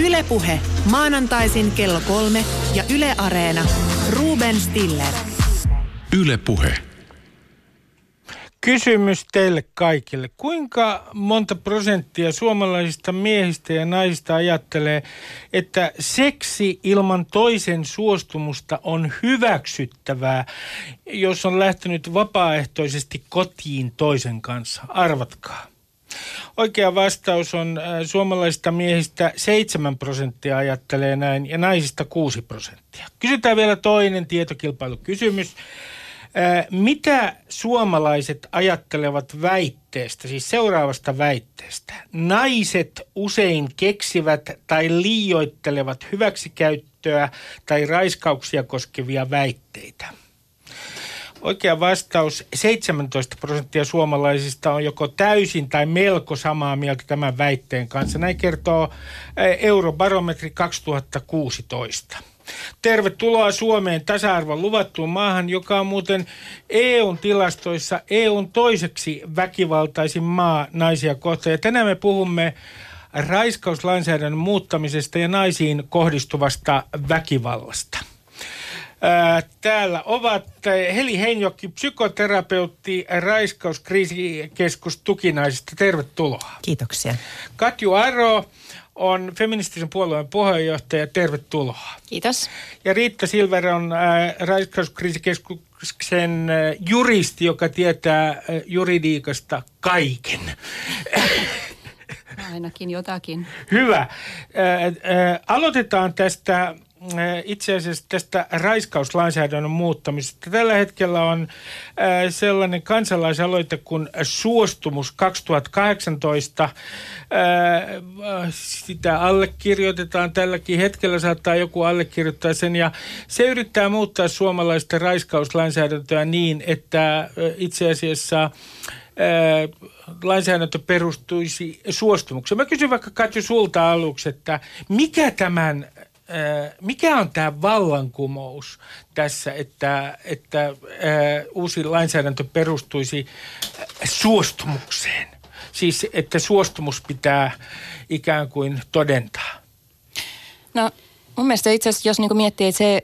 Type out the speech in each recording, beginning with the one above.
Yle Puhe. Maanantaisin kello 3 ja Yle Areena. Ruben Stiller. Yle Puhe. Kysymys teille kaikille. Kuinka monta % suomalaisista miehistä ja naisista ajattelee, että seksi ilman toisen suostumusta on hyväksyttävää, jos on lähtenyt vapaaehtoisesti kotiin toisen kanssa? Arvatkaa. Oikea vastaus on, suomalaisista miehistä 7% ajattelee näin ja naisista 6%. Kysytään vielä toinen tietokilpailukysymys. Mitä suomalaiset ajattelevat väitteestä, siis seuraavasta väitteestä? Naiset usein keksivät tai liioittelevat hyväksikäyttöä tai raiskauksia koskevia väitteitä. Oikea vastaus, 17% suomalaisista on joko täysin tai melko samaa mieltä tämän väitteen kanssa. Näin kertoo Eurobarometri 2016. Tervetuloa Suomeen tasa-arvon luvattuun maahan, joka on muuten EUn tilastoissa EUn toiseksi väkivaltaisin maa naisia kohtaan. Ja tänään me puhumme raiskauslainsäädännön muuttamisesta ja naisiin kohdistuvasta väkivallasta. Täällä ovat Heli Heinjoki, psykoterapeutti Raiskauskriisikeskus Tukinaisesta. Tervetuloa. Kiitoksia. Katju Aro on feministisen puolueen puheenjohtaja. Tervetuloa. Kiitos. Ja Riitta Silver on Raiskauskriisikeskuksen juristi, joka tietää juridiikasta kaiken. Ainakin jotakin. Hyvä. Aloitetaan tästä. Itse asiassa tästä raiskauslainsäädännön muuttamisesta. Tällä hetkellä on sellainen kansalaisaloite kuin Suostumus 2018. Sitä allekirjoitetaan tälläkin hetkellä, saattaa joku allekirjoittaa sen. Ja se yrittää muuttaa suomalaista raiskauslainsäädäntöä niin, että itse asiassa lainsäädäntö perustuisi suostumukseen. Mä kysyn vaikka Katju sulta aluksi, että mikä on tämä vallankumous tässä, että uusi lainsäädäntö perustuisi suostumukseen? Siis, että suostumus pitää ikään kuin todentaa. No, mun mielestä itse asiassa, jos niinku miettii, että se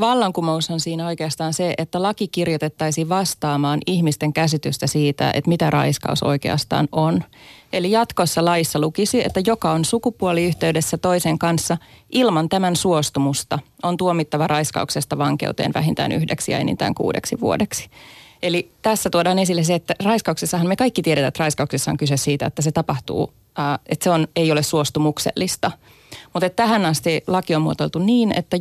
vallankumous on siinä oikeastaan se, että laki kirjoitettaisiin vastaamaan ihmisten käsitystä siitä, että mitä raiskaus oikeastaan on. Eli jatkossa laissa lukisi, että joka on sukupuoliyhteydessä toisen kanssa ilman tämän suostumusta on tuomittava raiskauksesta vankeuteen vähintään 9 ja enintään 6 vuodeksi. Eli tässä tuodaan esille se, että raiskauksessahan me kaikki tiedetään, että raiskauksessa on kyse siitä, että se tapahtuu, että se ei ole suostumuksellista. Mutta tähän asti laki on muotoiltu niin, että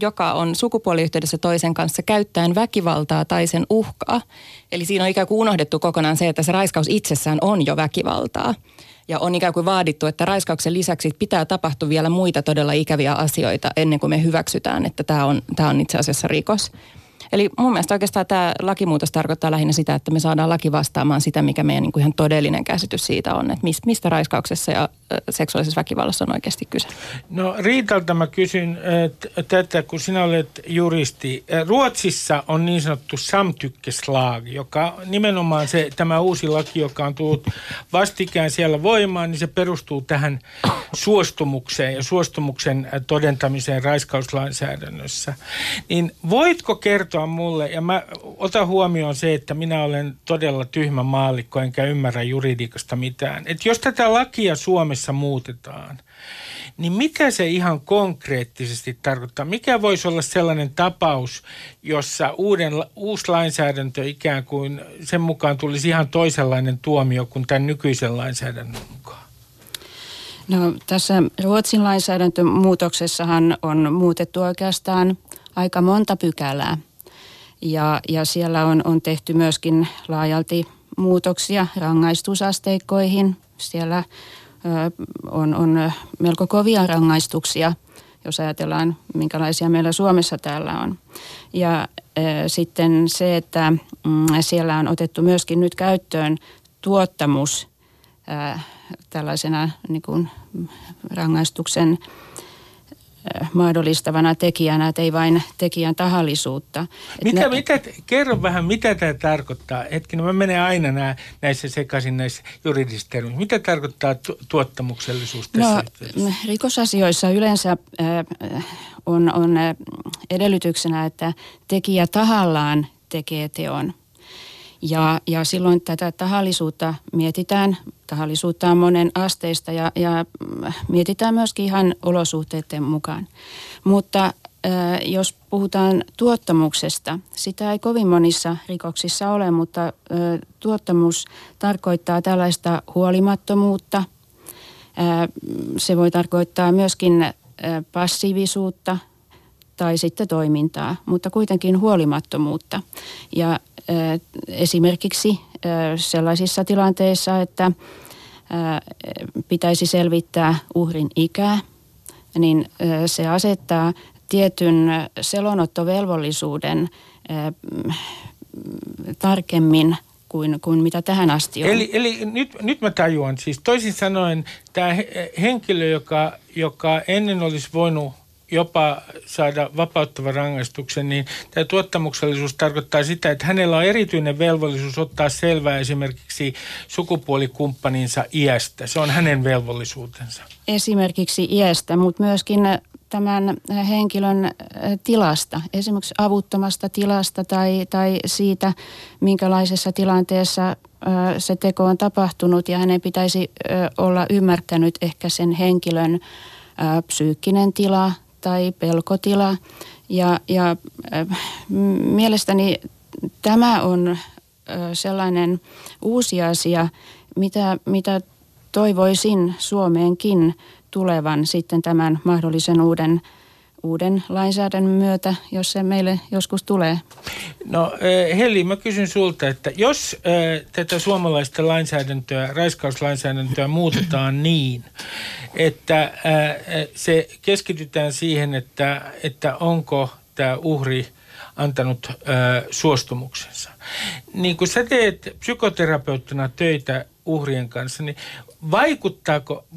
joka on sukupuoliyhteydessä toisen kanssa käyttäen väkivaltaa tai sen uhkaa. Eli siinä on ikään kuin unohdettu kokonaan se, että se raiskaus itsessään on jo väkivaltaa. Ja on ikään kuin vaadittu, että raiskauksen lisäksi pitää tapahtua vielä muita todella ikäviä asioita ennen kuin me hyväksytään, että tämä on itse asiassa rikos. Eli mun mielestä oikeastaan tämä lakimuutos tarkoittaa lähinnä sitä, että me saadaan laki vastaamaan sitä, mikä meidän niin kuin ihan todellinen käsitys siitä on, että mistä raiskauksessa ja seksuaalisessa väkivallassa on oikeasti kyse. No Riitalta mä kysyn tätä, kun sinä olet juristi. Ruotsissa on niin sanottu samtyckeslag, joka nimenomaan tämä uusi laki, joka on tullut vastikään siellä voimaan, niin se perustuu tähän suostumukseen ja suostumuksen todentamiseen raiskauslainsäädännössä. Niin voitko kertoa mulle, ja mä otan huomioon se, että minä olen todella tyhmä maallikko, enkä ymmärrä juridiikasta mitään. Että jos tätä lakia Suomessa muutetaan, niin mitä se ihan konkreettisesti tarkoittaa? Mikä voisi olla sellainen tapaus, jossa uusi lainsäädäntö ikään kuin sen mukaan tulisi ihan toisenlainen tuomio kuin tämän nykyisen lainsäädännön mukaan? No tässä Ruotsin lainsäädäntömuutoksessahan on muutettu oikeastaan aika monta pykälää. Ja siellä on tehty myöskin laajalti muutoksia rangaistusasteikkoihin. Siellä on melko kovia rangaistuksia, jos ajatellaan, minkälaisia meillä Suomessa täällä on. Ja sitten se, että siellä on otettu myöskin nyt käyttöön tuottamus tällaisena niin kuin rangaistuksen mahdollistavana tekijänä, että ei vain tekijän tahallisuutta. Kerro vähän, mitä tämä tarkoittaa. Hetkinen, mä menen aina näissä sekaisin näissä juridisissa termeissä. Mitä tarkoittaa tuottamuksellisuus tässä yhteydessä? Rikosasioissa yleensä on edellytyksenä, että tekijä tahallaan tekee teon. Ja silloin tätä tahallisuutta mietitään. Tahallisuutta on monen asteista ja mietitään myöskin ihan olosuhteiden mukaan. Mutta jos puhutaan tuottamuksesta, sitä ei kovin monissa rikoksissa ole, mutta tuottamus tarkoittaa tällaista huolimattomuutta. Se voi tarkoittaa myöskin passiivisuutta tai sitten toimintaa, mutta kuitenkin huolimattomuutta. Ja esimerkiksi sellaisissa tilanteissa, että pitäisi selvittää uhrin ikää, niin se asettaa tietyn selonottovelvollisuuden tarkemmin kuin mitä tähän asti on. Eli nyt mä tajuan, siis toisin sanoen tämä henkilö, joka ennen olisi voinut jopa saada vapauttavan rangaistuksen, niin tämä tuottamuksellisuus tarkoittaa sitä, että hänellä on erityinen velvollisuus ottaa selvää esimerkiksi sukupuolikumppaninsa iästä. Se on hänen velvollisuutensa. Esimerkiksi iästä, mutta myöskin tämän henkilön tilasta, esimerkiksi avuttomasta tilasta tai siitä, minkälaisessa tilanteessa se teko on tapahtunut, ja hänen pitäisi olla ymmärtänyt ehkä sen henkilön psyykkinen tila tai pelkotila. Ja mielestäni tämä on sellainen uusi asia, mitä toivoisin Suomeenkin tulevan sitten tämän mahdollisen uuden lainsäädännön myötä, jos se meille joskus tulee. No Heli, mä kysyn sulta, että jos tätä suomalaista lainsäädäntöä, raiskauslainsäädäntöä muutetaan niin, että se keskitytään siihen, että onko tämä uhri antanut suostumuksensa. Niin kun sä teet psykoterapeuttina töitä uhrien kanssa, niin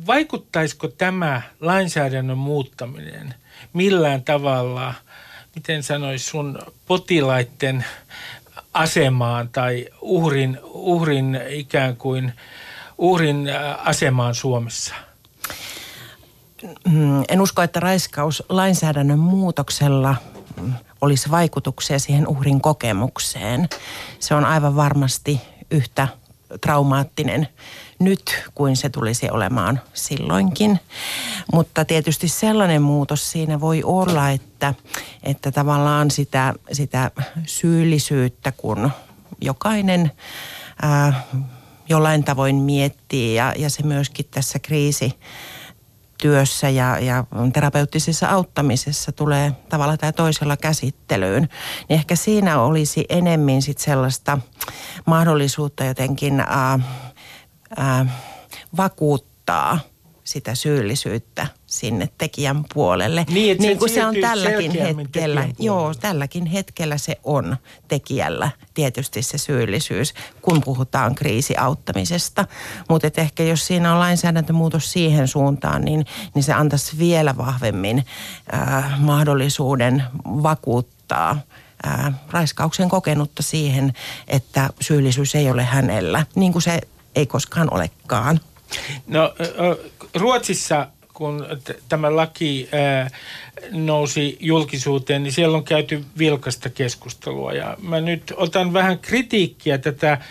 vaikuttaisiko tämä lainsäädännön muuttaminen millään tavalla, miten sanoisi, sun potilaiden asemaan tai uhrin ikään kuin uhrin asemaan Suomessa? En usko, että raiskauslainsäädännön muutoksella olisi vaikutuksia siihen uhrin kokemukseen. Se on aivan varmasti yhtä traumaattinen nyt kuin se tulisi olemaan silloinkin. Mutta tietysti sellainen muutos siinä voi olla, että tavallaan sitä syyllisyyttä, kun jokainen jollain tavoin miettii ja se myöskin tässä kriisityössä ja terapeuttisessa auttamisessa tulee tavalla tai toisella käsittelyyn, niin ehkä siinä olisi enemmän sit sellaista mahdollisuutta jotenkin vakuuttaa sitä syyllisyyttä sinne tekijän puolelle. Niin kuin se on tälläkin hetkellä. Joo, tälläkin hetkellä se on tekijällä tietysti se syyllisyys, kun puhutaan kriisiauttamisesta. Mutta ehkä jos siinä on lainsäädäntömuutos siihen suuntaan, niin se antaisi vielä vahvemmin mahdollisuuden vakuuttaa raiskauksen kokenutta siihen, että syyllisyys ei ole hänellä, niin kuin se ei koskaan olekaan. No Ruotsissa, kun tämä laki nousi julkisuuteen, niin siellä on käyty vilkasta keskustelua. Ja mä nyt otan vähän kritiikkiä tätä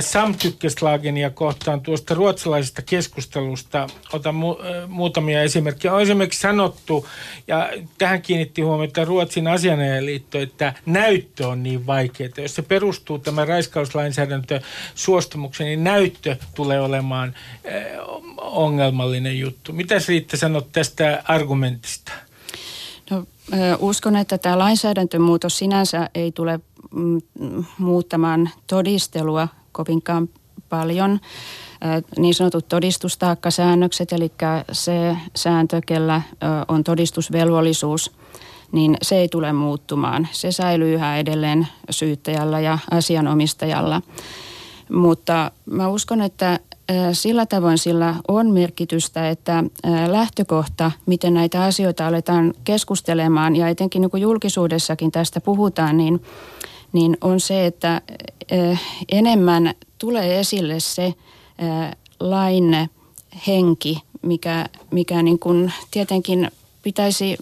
samtyckeslagia kohtaan tuosta ruotsalaisesta keskustelusta. Otan muutamia esimerkkejä. On esimerkiksi sanottu, ja tähän kiinnitti huomiota Ruotsin asianajajaliitto, että näyttö on niin vaikeaa. Jos se perustuu tämä raiskauslainsäädäntö suostumukseen, niin näyttö tulee olemaan ongelmallinen juttu. Mitäs Riitta sanot tästä argumentista? No, uskon, että tämä lainsäädäntömuutos sinänsä ei tule muuttamaan todistelua kovinkaan paljon. Niin sanotut todistustaakkasäännökset, eli se sääntö, kellä on todistusvelvollisuus, niin se ei tule muuttumaan. Se säilyy yhä edelleen syyttäjällä ja asianomistajalla. Mutta mä uskon, että sillä tavoin sillä on merkitystä, että lähtökohta, miten näitä asioita aletaan keskustelemaan ja etenkin niin kuin julkisuudessakin tästä puhutaan, niin on se, että enemmän tulee esille se lain henki, mikä niin kuin tietenkin pitäisi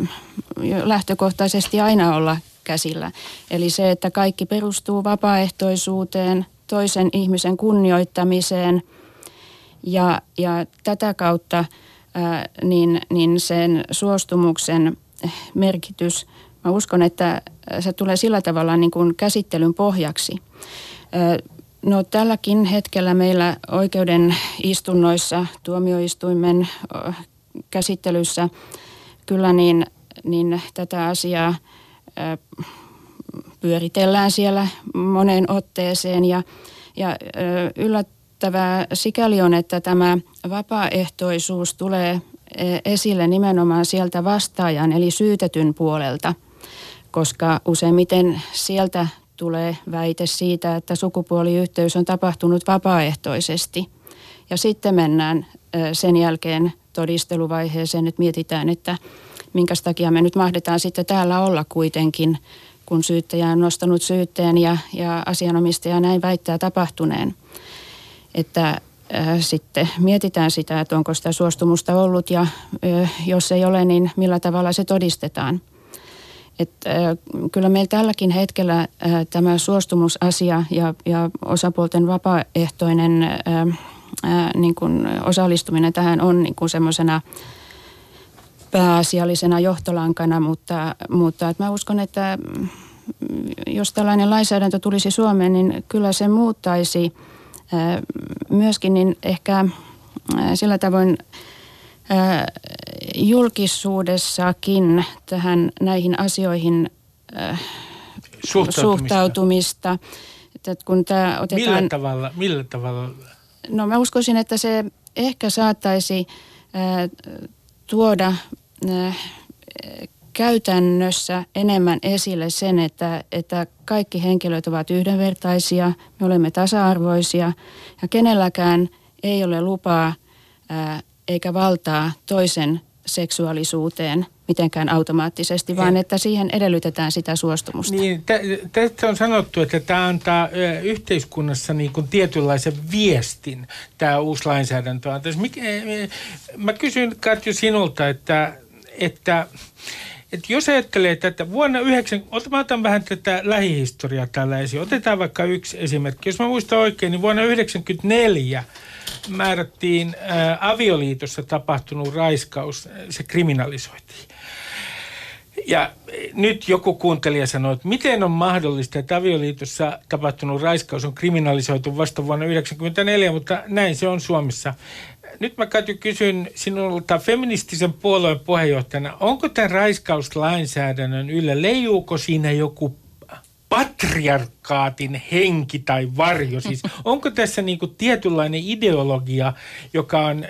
lähtökohtaisesti aina olla käsillä. Eli se, että kaikki perustuu vapaaehtoisuuteen, toisen ihmisen kunnioittamiseen ja tätä kautta niin sen suostumuksen merkitys, mä uskon, että se tulee sillä tavalla niin kuin käsittelyn pohjaksi. No tälläkin hetkellä meillä oikeuden istunnoissa, tuomioistuimen käsittelyssä kyllä niin tätä asiaa pyöritellään siellä moneen otteeseen ja yllättävää sikäli on, että tämä vapaaehtoisuus tulee esille nimenomaan sieltä vastaajan eli syytetyn puolelta, koska useimmiten sieltä tulee väite siitä, että sukupuoliyhteys on tapahtunut vapaaehtoisesti. Ja sitten mennään sen jälkeen todisteluvaiheeseen, että mietitään, että minkä takia me nyt mahdetaan sitten täällä olla kuitenkin, kun syyttäjä on nostanut syytteen ja asianomistaja näin väittää tapahtuneen. Että sitten mietitään sitä, että onko sitä suostumusta ollut ja jos ei ole, niin millä tavalla se todistetaan. Että kyllä meillä tälläkin hetkellä tämä suostumusasia ja osapuolten vapaaehtoinen niin kuin osallistuminen tähän on niin kuin semmoisena pääasiallisena johtolankana, mutta että mä uskon, että jos tällainen lainsäädäntö tulisi Suomeen, niin kyllä se muuttaisi myöskin niin ehkä sillä tavoin julkisuudessakin tähän näihin asioihin suhtautumista. Että kun tämä otetaan, millä tavalla? No mä uskoisin, että se ehkä saattaisi tuoda käytännössä enemmän esille sen, että kaikki henkilöt ovat yhdenvertaisia, me olemme tasa-arvoisia ja kenelläkään ei ole lupaa eikä valtaa toisen seksuaalisuuteen mitenkään automaattisesti, vaan että siihen edellytetään sitä suostumusta. Niin, tästä on sanottu, että tämä antaa yhteiskunnassa niin kuin tietynlaisen viestin, tämä uusi lainsäädäntö antaa. Mä kysyn, Katju, sinulta, että jos ajattelee tätä vuonna 1990, mä otan vähän tätä lähihistoriaa täällä esiin. Otetaan vaikka yksi esimerkki. Jos mä muistan oikein, niin vuonna 1994 määrättiin avioliitossa tapahtunut raiskaus, se kriminalisoitiin. Ja nyt joku kuuntelija sanoi, että miten on mahdollista, että avioliitossa tapahtunut raiskaus on kriminalisoitu vasta vuonna 1994, mutta näin se on Suomessa. Nyt mä Katju kysyn sinulta feministisen puolueen puheenjohtajana, onko tämän raiskauslainsäädännön yllä, leijuuko siinä joku patriarkaatin henki tai varjo? Siis onko tässä niinku tietynlainen ideologia, joka on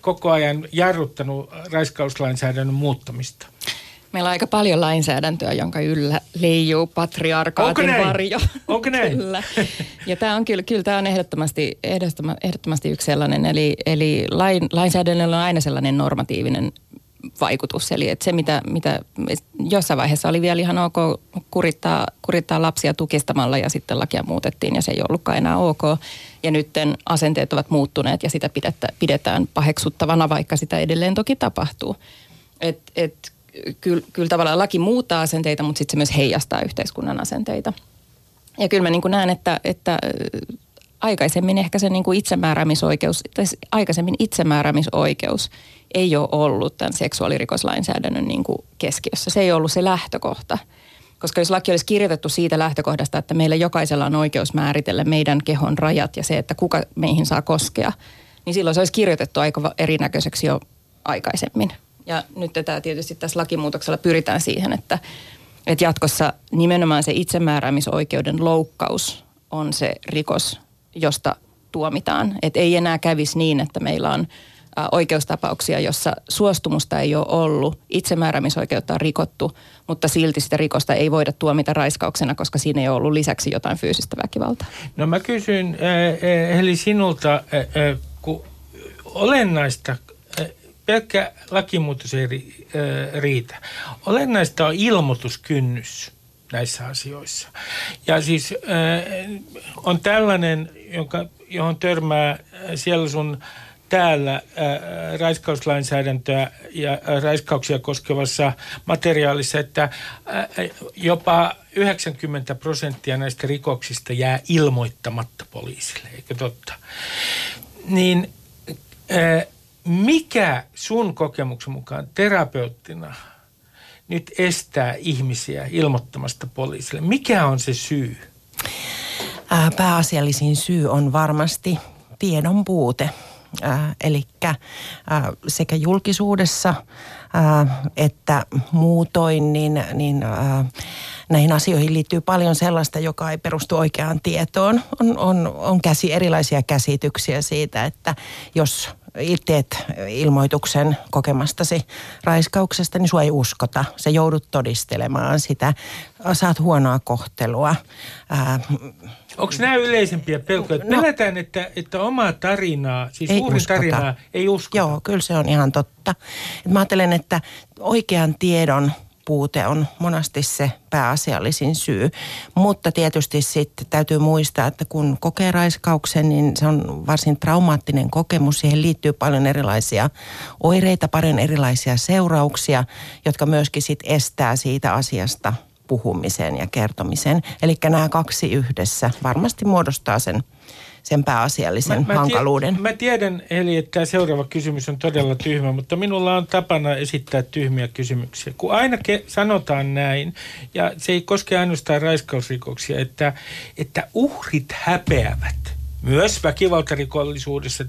koko ajan jarruttanut raiskauslainsäädännön muuttamista? Meillä on aika paljon lainsäädäntöä, jonka yllä leijuu patriarkaatin varjo. Onko näin? Kyllä. Ja tämä on, kyllä, tämä on ehdottomasti yksi sellainen. Eli lainsäädännöllä on aina sellainen normatiivinen vaikutus. Eli että se, mitä jossain vaiheessa oli vielä ihan ok kurittaa lapsia tukistamalla ja sitten lakia muutettiin ja se ei ollutkaan enää ok. Ja nyt asenteet ovat muuttuneet ja sitä pidetään paheksuttavana, vaikka sitä edelleen toki tapahtuu. Kyllä tavallaan laki muuttaa asenteita, mutta sitten se myös heijastaa yhteiskunnan asenteita. Ja kyllä mä niin kuin näen, että aikaisemmin ehkä se niin kuin itsemääräämisoikeus ei ole ollut tämän seksuaalirikoslainsäädännön niin kuin keskiössä. Se ei ollut se lähtökohta. Koska jos laki olisi kirjoitettu siitä lähtökohdasta, että meillä jokaisella on oikeus määritellä meidän kehon rajat ja se, että kuka meihin saa koskea, niin silloin se olisi kirjoitettu aika erinäköiseksi jo aikaisemmin. Ja nyt tämä tietysti tässä lakimuutoksella pyritään siihen, että jatkossa nimenomaan se itsemääräämisoikeuden loukkaus on se rikos, josta tuomitaan. Että ei enää kävisi niin, että meillä on oikeustapauksia, jossa suostumusta ei ole ollut, itsemääräämisoikeutta on rikottu, mutta silti sitä rikosta ei voida tuomita raiskauksena, koska siinä ei ole ollut lisäksi jotain fyysistä väkivaltaa. No mä kysyn Heli sinulta, kun olennaista, pelkkä lakimuutos ei riitä. Olennaista on ilmoituskynnys näissä asioissa. Ja siis on tällainen, johon törmää siellä sun täällä raiskauslainsäädäntöä ja raiskauksia koskevassa materiaalissa, että jopa 90% näistä rikoksista jää ilmoittamatta poliisille, eikö totta? Niin mikä sun kokemuksen mukaan terapeuttina nyt estää ihmisiä ilmoittamasta poliisille? Mikä on se syy? Pääasiallisin syy on varmasti tiedon puute. Elikkä sekä julkisuudessa että muutoin, näihin asioihin liittyy paljon sellaista, joka ei perustu oikeaan tietoon. On erilaisia käsityksiä siitä, että jos teet ilmoituksen kokemastasi raiskauksesta, niin sua ei uskota. Sä joudut todistelemaan sitä. Saat huonoa kohtelua. Onko nämä yleisempiä pelkoja? Pelätään, että omaa tarinaa, siis uurin tarinaa, ei uskota. Joo, kyllä se on ihan totta. Mä ajattelen, että oikean tiedon puute on monasti se pääasiallisin syy, mutta tietysti sitten täytyy muistaa, että kun kokee raiskauksen, niin se on varsin traumaattinen kokemus. Siihen liittyy paljon erilaisia oireita, paljon erilaisia seurauksia, jotka myöskin sitten estää siitä asiasta puhumisen ja kertomisen. Eli nämä kaksi yhdessä varmasti muodostaa sen pääasiallisen hankaluuden. Mä tiedän, Heli, että tämä seuraava kysymys on todella tyhmä, mutta minulla on tapana esittää tyhmiä kysymyksiä. Kun aina sanotaan näin, ja se ei koske ainoastaan raiskausrikoksia, että uhrit häpeävät. Myös väkivaltarikollisuudessa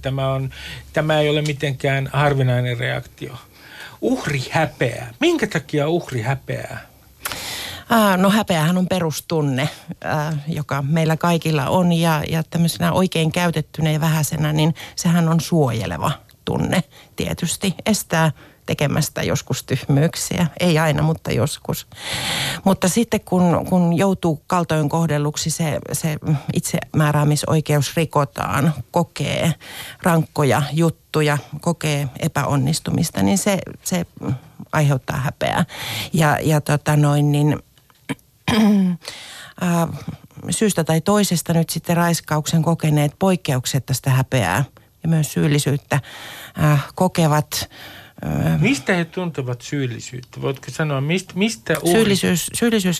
tämä ei ole mitenkään harvinainen reaktio. Uhri häpeää. Minkä takia uhri häpeää? No häpeähän on perustunne, joka meillä kaikilla on ja tämmöisenä oikein käytettynä ja vähäisenä, niin sehän on suojeleva tunne tietysti. Estää tekemästä joskus tyhmyyksiä, ei aina, mutta joskus. Mutta sitten kun joutuu kaltoin kohdelluksi, se itsemääräämisoikeus rikotaan, kokee rankkoja juttuja, kokee epäonnistumista, niin se aiheuttaa häpeää. Syystä tai toisesta nyt sitten raiskauksen kokeneet poikkeuksetta sitä häpeää ja myös syyllisyyttä kokevat. Mistä he tuntevat syyllisyyttä? Voitko sanoa, mistä uhri? Syyllisyys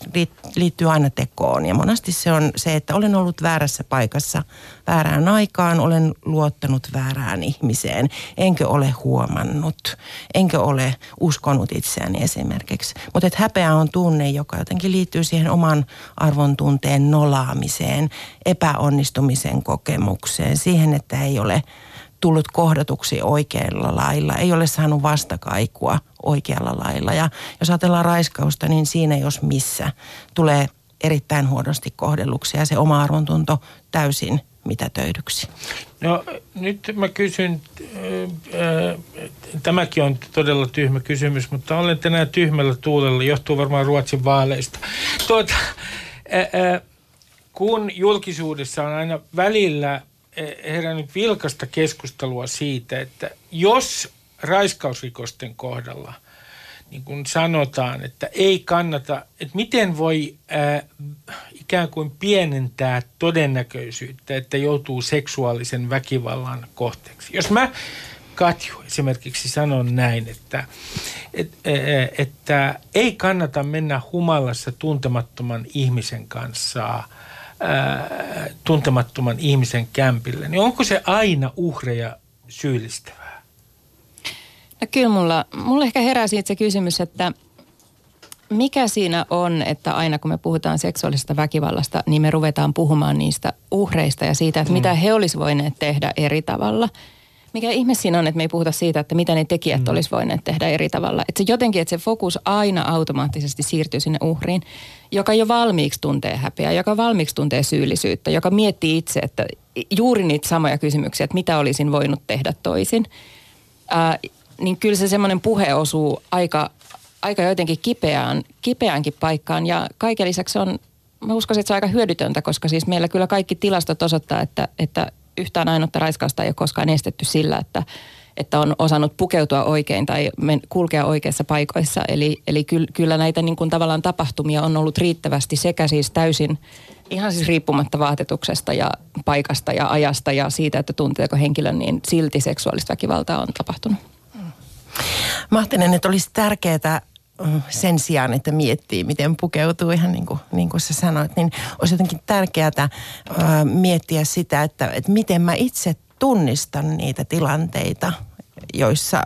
liittyy aina tekoon ja monasti se on se, että olen ollut väärässä paikassa väärään aikaan, olen luottanut väärään ihmiseen, enkä ole huomannut, enkä ole uskonut itseäni esimerkiksi. Mutta häpeä on tunne, joka jotenkin liittyy siihen oman arvontunteen nolaamiseen, epäonnistumisen kokemukseen, siihen, että ei ole tullut kohdatuksi oikealla lailla, ei ole saanut vastakaikua oikealla lailla. Ja jos ajatellaan raiskausta, niin siinä jos missä tulee erittäin huonosti kohdelluksi ja se oma arvontunto täysin mitätöidyksi. No nyt mä kysyn, tämäkin on todella tyhmä kysymys, mutta olen tänään tyhmällä tuulella, johtuu varmaan Ruotsin vaaleista. Kun julkisuudessa on aina välillä herännyt vilkasta keskustelua siitä, että jos raiskausrikosten kohdalla niin kuin sanotaan, että ei kannata, että miten voi ikään kuin pienentää todennäköisyyttä, että joutuu seksuaalisen väkivallan kohteeksi. Jos mä, Katju, esimerkiksi sanon näin, että ei kannata mennä humalassa tuntemattoman ihmisen kämpille, niin onko se aina uhreja syyllistävää? No kyllä mulla ehkä herää siitä se kysymys, että mikä siinä on, että aina kun me puhutaan seksuaalisesta väkivallasta, niin me ruvetaan puhumaan niistä uhreista ja siitä, että mitä he olisi voineet tehdä eri tavalla. Mikä ihme siinä on, että me ei puhuta siitä, että mitä ne tekijät olisi voineet tehdä eri tavalla. Että se jotenkin, että se fokus aina automaattisesti siirtyy sinne uhriin, joka jo valmiiksi tuntee häpeää, joka valmiiksi tuntee syyllisyyttä, joka miettii itse, että juuri niitä samoja kysymyksiä, että mitä olisin voinut tehdä toisin. niin kyllä se semmoinen puhe osuu aika jotenkin kipeäänkin paikkaan. Ja kaiken lisäksi mä uskoisin, että se on aika hyödytöntä, koska siis meillä kyllä kaikki tilastot osoittaa, että yhtään ainutta raiskausta ei ole koskaan estetty sillä, että on osannut pukeutua oikein tai kulkea oikeissa paikoissa. Eli kyllä näitä niin kuin tavallaan tapahtumia on ollut riittävästi sekä siis täysin ihan siis riippumatta vaatetuksesta ja paikasta ja ajasta ja siitä, että tunteeko henkilön, niin silti seksuaalista väkivaltaa on tapahtunut. Mahtinen, että olisi tärkeää sen sijaan, että miettii, miten pukeutuu ihan niin kuin sä sanoit, niin olisi jotenkin tärkeää miettiä sitä, että miten mä itse tunnistan niitä tilanteita, joissa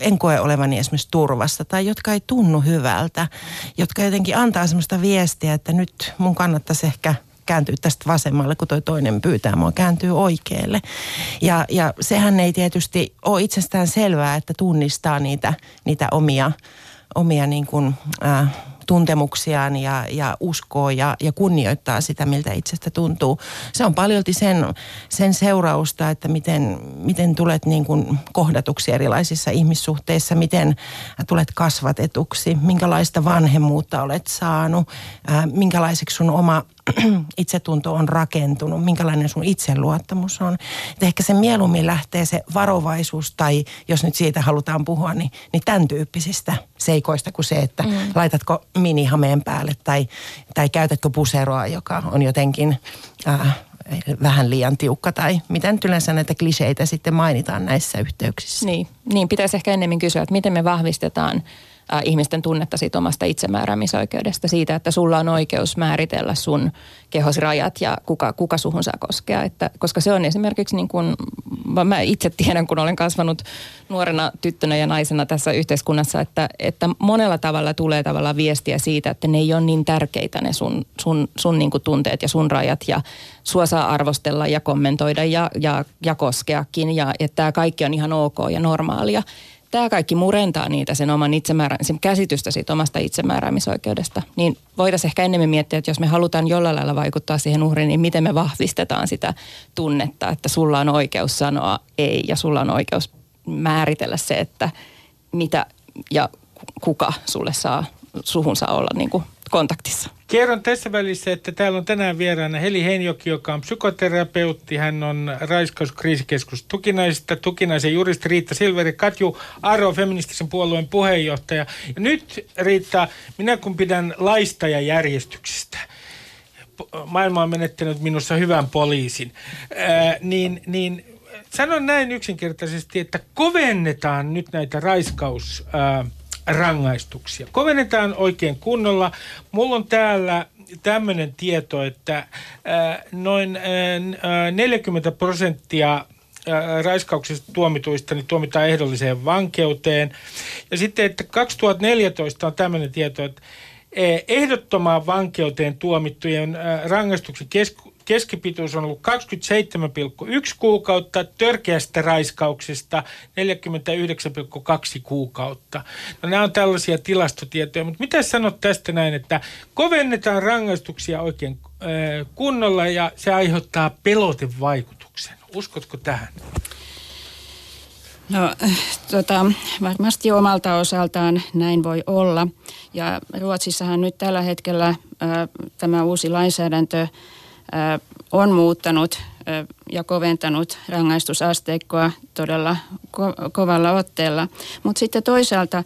en koe olevani esimerkiksi turvassa tai jotka ei tunnu hyvältä, jotka jotenkin antaa semmoista viestiä, että nyt mun kannattaisi ehkä kääntyy tästä vasemmalle, kun toi toinen pyytää mua, kääntyy oikealle. Ja sehän ei tietysti ole itsestään selvää, että tunnistaa niitä omia niin kuin, tuntemuksiaan ja uskoa ja kunnioittaa sitä, miltä itsestä tuntuu. Se on paljolti sen seurausta, että miten tulet niin kuin kohdatuksi erilaisissa ihmissuhteissa, miten tulet kasvatetuksi, minkälaista vanhemmuutta olet saanut, minkälaiseksi sun oma itsetunto on rakentunut, minkälainen sun itseluottamus on. Et ehkä se mieluummin lähtee se varovaisuus tai jos nyt siitä halutaan puhua, niin tämän tyyppisistä seikoista kuin se, että laitatko minihameen päälle tai käytätkö puseroa, joka on jotenkin vähän liian tiukka tai mitä nyt yleensä näitä kliseitä sitten mainitaan näissä yhteyksissä. Niin pitäisi ehkä ennemmin kysyä, että miten me vahvistetaan ihmisten tunnetta siitä omasta itsemääräämisoikeudesta, siitä, että sulla on oikeus määritellä sun kehosi rajat ja kuka suhun saa koskea. Koska se on esimerkiksi, niin kuin, mä itse tiedän, kun olen kasvanut nuorena tyttönä ja naisena tässä yhteiskunnassa, että monella tavalla tulee tavallaan viestiä siitä, että ne ei ole niin tärkeitä ne sun niin kuin tunteet ja sun rajat ja sua saa arvostella ja kommentoida ja koskeakin ja että tämä kaikki on ihan ok ja normaalia. Tämä kaikki murentaa niitä sen oman sen käsitystä siitä omasta itsemääräämisoikeudesta. Niin voitaisiin ehkä enemmän miettiä, että jos me halutaan jollain lailla vaikuttaa siihen uhriin, niin miten me vahvistetaan sitä tunnetta, että sulla on oikeus sanoa ei ja sulla on oikeus määritellä se, että mitä ja kuka suhun saa olla niin kuin kontaktissa. Kerron tässä välissä, että täällä on tänään vieraana Heli Heinjoki, joka on psykoterapeutti. Hän on Raiskauskriisikeskus Tukinaisesta, Tukinaisen juristi Riitta Silver ja Katju Aro, feministisen puolueen puheenjohtaja. Ja nyt Riitta, minä kun pidän laista ja järjestyksestä, maailma on menettänyt minussa hyvän poliisin, niin sanon näin yksinkertaisesti, että kovennetaan nyt näitä rangaistuksia. Kovennetaan oikein kunnolla. Mulla on täällä tämmöinen tieto, että noin 40% raiskauksesta tuomituista niin tuomitaan ehdolliseen vankeuteen. Ja sitten, että 2014 on tämmöinen tieto, että ehdottomaan vankeuteen tuomittujen rangaistuksen keskipituus on ollut 27,1 kuukautta, törkeästä raiskauksesta 49,2 kuukautta. No nämä on tällaisia tilastotietoja, mutta mitä sanot tästä näin, että kovennetaan rangaistuksia oikein kunnolla ja se aiheuttaa pelotevaikutuksen. Uskotko tähän? No varmasti omalta osaltaan näin voi olla. Ja Ruotsissahan nyt tällä hetkellä tämä uusi lainsäädäntö on muuttanut ja koventanut rangaistusasteikkoa todella kovalla otteella. Mutta sitten toisaalta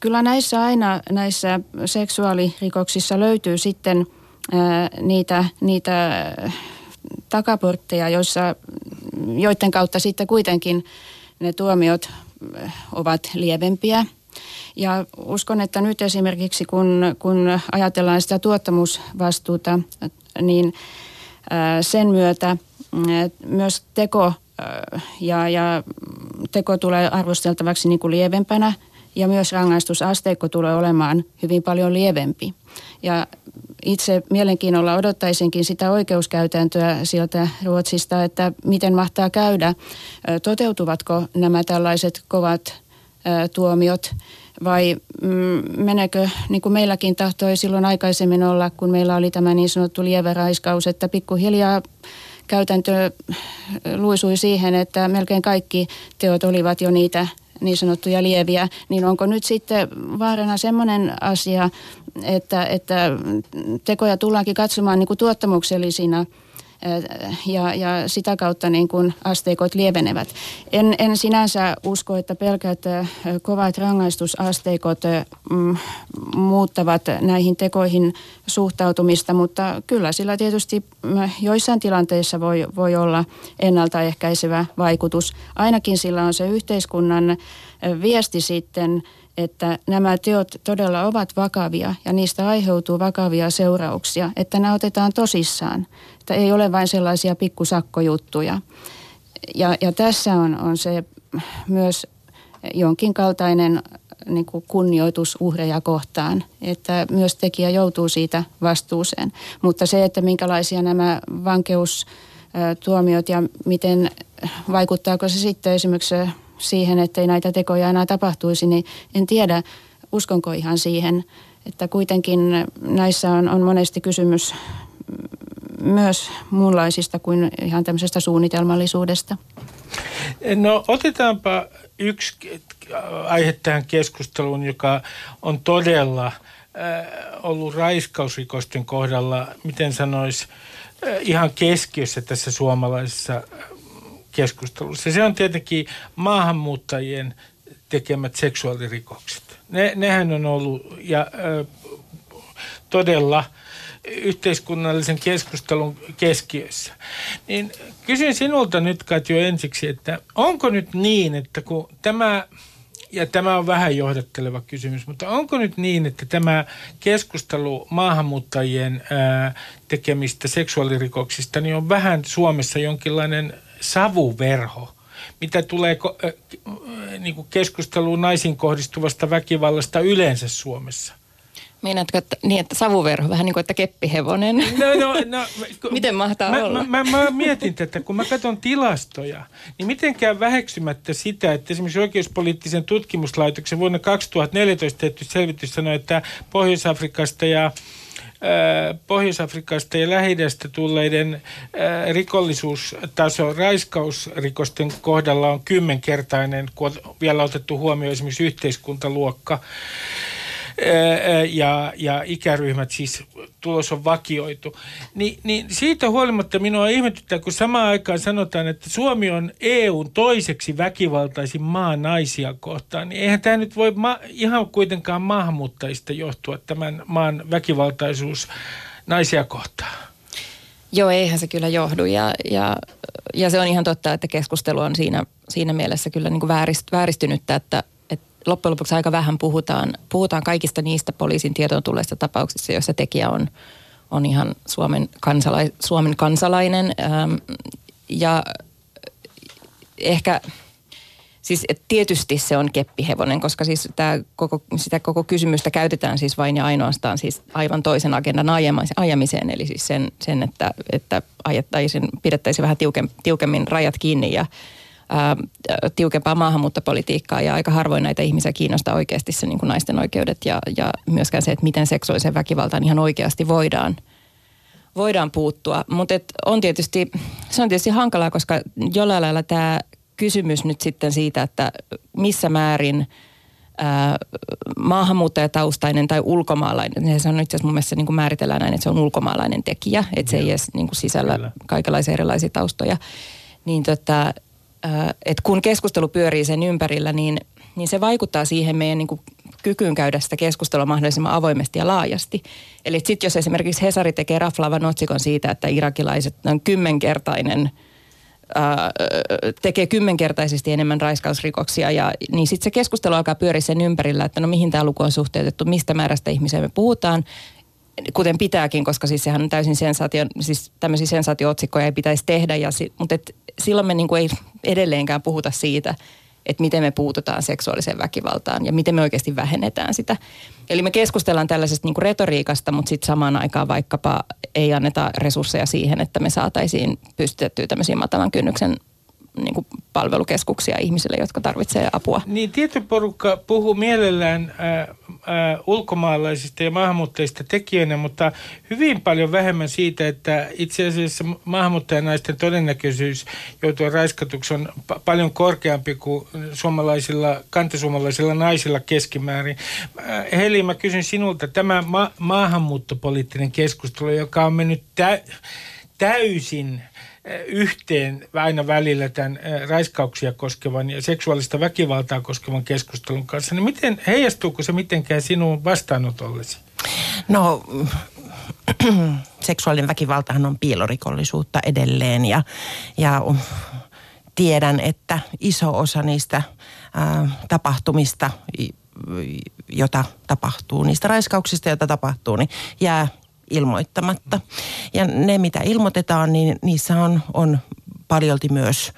kyllä näissä seksuaalirikoksissa löytyy sitten niitä takaportteja, joiden kautta sitten kuitenkin ne tuomiot ovat lievempiä. Ja uskon, että nyt esimerkiksi kun ajatellaan sitä tuottamusvastuuta, niin sen myötä myös teko ja teko tulee arvosteltavaksi niin kuin lievempänä ja myös rangaistusasteikko tulee olemaan hyvin paljon lievempi. Ja itse mielenkiinnolla odottaisinkin sitä oikeuskäytäntöä sieltä Ruotsista, että miten mahtaa käydä, toteutuvatko nämä tällaiset kovat tuomiot vai menekö, niin kuin meilläkin tahtoi silloin aikaisemmin olla, kun meillä oli tämä niin sanottu lievä raiskaus, että pikkuhiljaa käytäntö luisui siihen, että melkein kaikki teot olivat jo niitä niin sanottuja lieviä, niin onko nyt sitten vaarana semmoinen asia, että tekoja tullaankin katsomaan niin kuin tuottamuksellisina ja sitä kautta niin kuin asteikot lievenevät. En sinänsä usko, että pelkät kovat rangaistusasteikot muuttavat näihin tekoihin suhtautumista, mutta kyllä sillä tietysti joissain tilanteissa voi olla ennaltaehkäisevä vaikutus. Ainakin sillä on se yhteiskunnan viesti sitten, että nämä teot todella ovat vakavia ja niistä aiheutuu vakavia seurauksia, että nämä otetaan tosissaan, että ei ole vain sellaisia pikkusakkojuttuja. Ja tässä on se myös jonkin kaltainen niin kuin kunnioitus uhreja kohtaan, että myös tekijä joutuu siitä vastuuseen. Mutta se, että minkälaisia nämä vankeustuomiot ja miten vaikuttaako se sitten esimerkiksi siihen, ettei näitä tekoja enää tapahtuisi, niin en tiedä, uskonko ihan siihen, että kuitenkin näissä on monesti kysymys myös muunlaisista kuin ihan tämmöisestä suunnitelmallisuudesta. No otetaanpa yksi aihe tähän keskusteluun, joka on todella ollut raiskausrikosten kohdalla, miten sanoisi, ihan keskiössä tässä suomalaisessa keskustelussa. Se on tietenkin maahanmuuttajien tekemät seksuaalirikokset. Nehän on ollut ja todella yhteiskunnallisen keskustelun keskiössä. Niin kysyn sinulta nyt, Katju, ensiksi, että onko nyt niin, että kun tämä, ja tämä on vähän johdatteleva kysymys, mutta onko nyt niin, että tämä keskustelu maahanmuuttajien tekemistä seksuaalirikoksista niin on vähän Suomessa jonkinlainen savuverho, mitä tulee niin keskusteluun naisiin kohdistuvasta väkivallasta yleensä Suomessa? Meinaatko, että niin, että savuverho, vähän niin kuin, että keppihevonen? No, miten mahtaa olla? Mä mietin tätä, kun mä katson tilastoja, niin mitenkään väheksymättä sitä, että esimerkiksi Oikeuspoliittisen tutkimuslaitoksen vuonna 2014 tehty selvitys sanoi, että Pohjois-Afrikasta ja Lähi-idästä tulleiden rikollisuustaso raiskausrikosten kohdalla on 10-kertainen, kun on vielä otettu huomioon esimerkiksi yhteiskuntaluokka ja ikäryhmät, siis tulos on vakioitu. Niin siitä huolimatta minua ihmetyttää, kun samaan aikaan sanotaan, että Suomi on EU:n toiseksi väkivaltaisin maa naisia kohtaan, niin eihän tämä nyt voi ihan kuitenkaan maahanmuuttajista johtua tämän maan väkivaltaisuus naisia kohtaan. Joo, eihän se kyllä johdu ja se on ihan totta, että keskustelu on siinä mielessä kyllä niin kuin vääristynyt, että loppujen lopuksi aika vähän puhutaan kaikista niistä poliisin tietoon tulleista tapauksista, joissa tekijä on ihan Suomen kansalainen. Ja ehkä siis tietysti se on keppihevonen, koska siis sitä koko kysymystä käytetään siis vain ja ainoastaan siis aivan toisen agendan ajamiseen. Eli siis sen että pidettäisiin vähän tiukemmin rajat kiinni ja tiukempaa maahanmuuttopolitiikkaa, ja aika harvoin näitä ihmisiä kiinnostaa oikeasti se niin kuin naisten oikeudet ja myöskään se, että miten seksuaaliseen väkivaltaan ihan oikeasti voidaan puuttua. Mutta se on tietysti hankalaa, koska jollain lailla tämä kysymys nyt sitten siitä, että missä määrin maahanmuuttajataustainen tai ulkomaalainen, se on itse asiassa mun mielestä niin kuin määritellään näin, että se on ulkomaalainen tekijä, että se ei edes niin kuin sisällä kaikenlaisia erilaisia taustoja, niin että kun keskustelu pyörii sen ympärillä, niin se vaikuttaa siihen meidän niin kuin kykyyn käydä sitä keskustelua mahdollisimman avoimesti ja laajasti. Eli sitten jos esimerkiksi Hesari tekee raflaavan otsikon siitä, että irakilaiset on 10-kertainen, tekee 10-kertaisesti enemmän raiskausrikoksia, ja niin sitten se keskustelu alkaa pyöriä sen ympärillä, että no mihin tämä luku on suhteutettu, mistä määrästä ihmisiä me puhutaan, kuten pitääkin, koska siis sehän on täysin siis tämmöisiä sensaatio-otsikkoja ei pitäisi tehdä, mutta silloin me niin kuin ei edelleenkään puhuta siitä, että miten me puututaan seksuaaliseen väkivaltaan ja miten me oikeasti vähennetään sitä. Eli me keskustellaan tällaisesta niin kuin retoriikasta, mutta sitten samaan aikaan vaikkapa ei anneta resursseja siihen, että me saataisiin pystytettyä tämmöisiä matalan kynnyksen niin kuin palvelukeskuksia ihmisille, jotka tarvitsevat apua. Niin tietty porukka puhuu mielellään ulkomaalaisista ja maahanmuuttajista tekijöinä, mutta hyvin paljon vähemmän siitä, että itse asiassa maahanmuuttajanaisten todennäköisyys joutua raiskatuksi on paljon korkeampi kuin suomalaisilla, kantasuomalaisilla naisilla keskimäärin. Heli, mä kysyn sinulta, tämä maahanmuuttopoliittinen keskustelu, joka on mennyt täysin yhteen aina välillä tämän raiskauksia koskevan ja seksuaalista väkivaltaa koskevan keskustelun kanssa, niin miten, heijastuuko se mitenkään sinun vastaanotollesi? No, seksuaalinen väkivaltahan on piilorikollisuutta edelleen ja tiedän, että iso osa niistä tapahtumista, jota tapahtuu, niistä raiskauksista, jota tapahtuu, niin jää ilmoittamatta. Ja ne, mitä ilmoitetaan, niin niissä on paljolti myös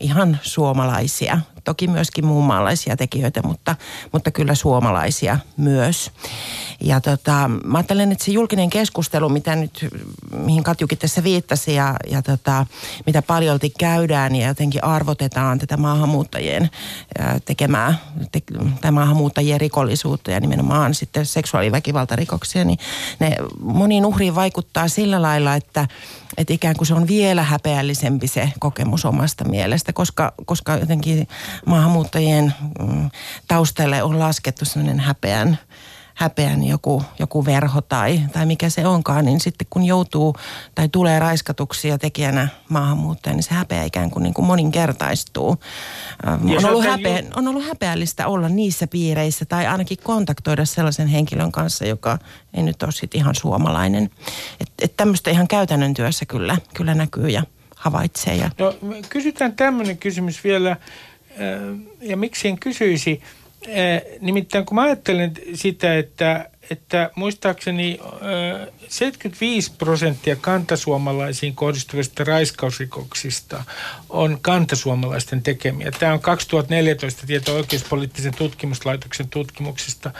ihan suomalaisia. Toki myöskin muunmaalaisia tekijöitä, mutta kyllä suomalaisia myös. Ja mä ajattelen, että se julkinen keskustelu, mitä nyt, mihin Katjukin tässä viittasi ja mitä paljolti käydään ja jotenkin arvotetaan tätä maahanmuuttajien tekemää, tai maahanmuuttajien rikollisuutta ja nimenomaan sitten seksuaaliväkivaltarikoksia, niin ne moniin uhriin vaikuttaa sillä lailla, että ikään kuin se on vielä häpeällisempi se kokemus omasta mielestä, koska jotenkin maahanmuuttajien taustalle on laskettu sellainen häpeän joku verho tai mikä se onkaan, niin sitten kun joutuu tai tulee raiskatuksi ja tekijänä maahanmuuttaja, niin se häpeä ikään kuin, moninkertaistuu. On ollut häpeällistä olla niissä piireissä tai ainakin kontaktoida sellaisen henkilön kanssa, joka ei nyt ole sitten ihan suomalainen. Että tämmöistä ihan käytännön työssä kyllä näkyy ja havaitsee. No, kysytään tämmöinen kysymys vielä. Ja miksi en kysyisi? Nimittäin kun mä ajattelen sitä, että muistaakseni 75% kantasuomalaisiin kohdistuvista raiskausrikoksista on kantasuomalaisten tekemiä. Tämä on 2014 tieto Oikeuspoliittisen tutkimuslaitoksen tutkimuksesta.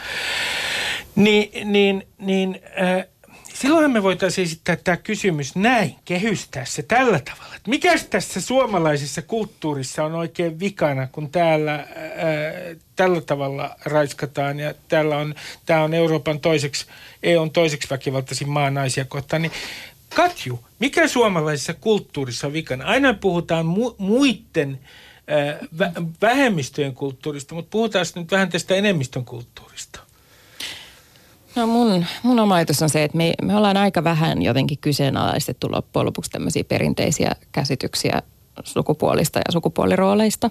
Silloinhan me voitaisiin esittää tämä kysymys näin, kehystää se tällä tavalla. Että mikäs tässä suomalaisessa kulttuurissa on oikein vikana, kun täällä tällä tavalla raiskataan ja tämä on EUn toiseksi väkivaltaisin maa naisia kohtaan. Niin, Katju, mikä suomalaisessa kulttuurissa on vikana? Aina puhutaan muiden vähemmistöjen kulttuurista, mutta puhutaan nyt vähän tästä enemmistön kulttuurista. No mun oma ajatus on se, että me ollaan aika vähän jotenkin kyseenalaistettu loppujen lopuksi tämmöisiä perinteisiä käsityksiä sukupuolista ja sukupuolirooleista.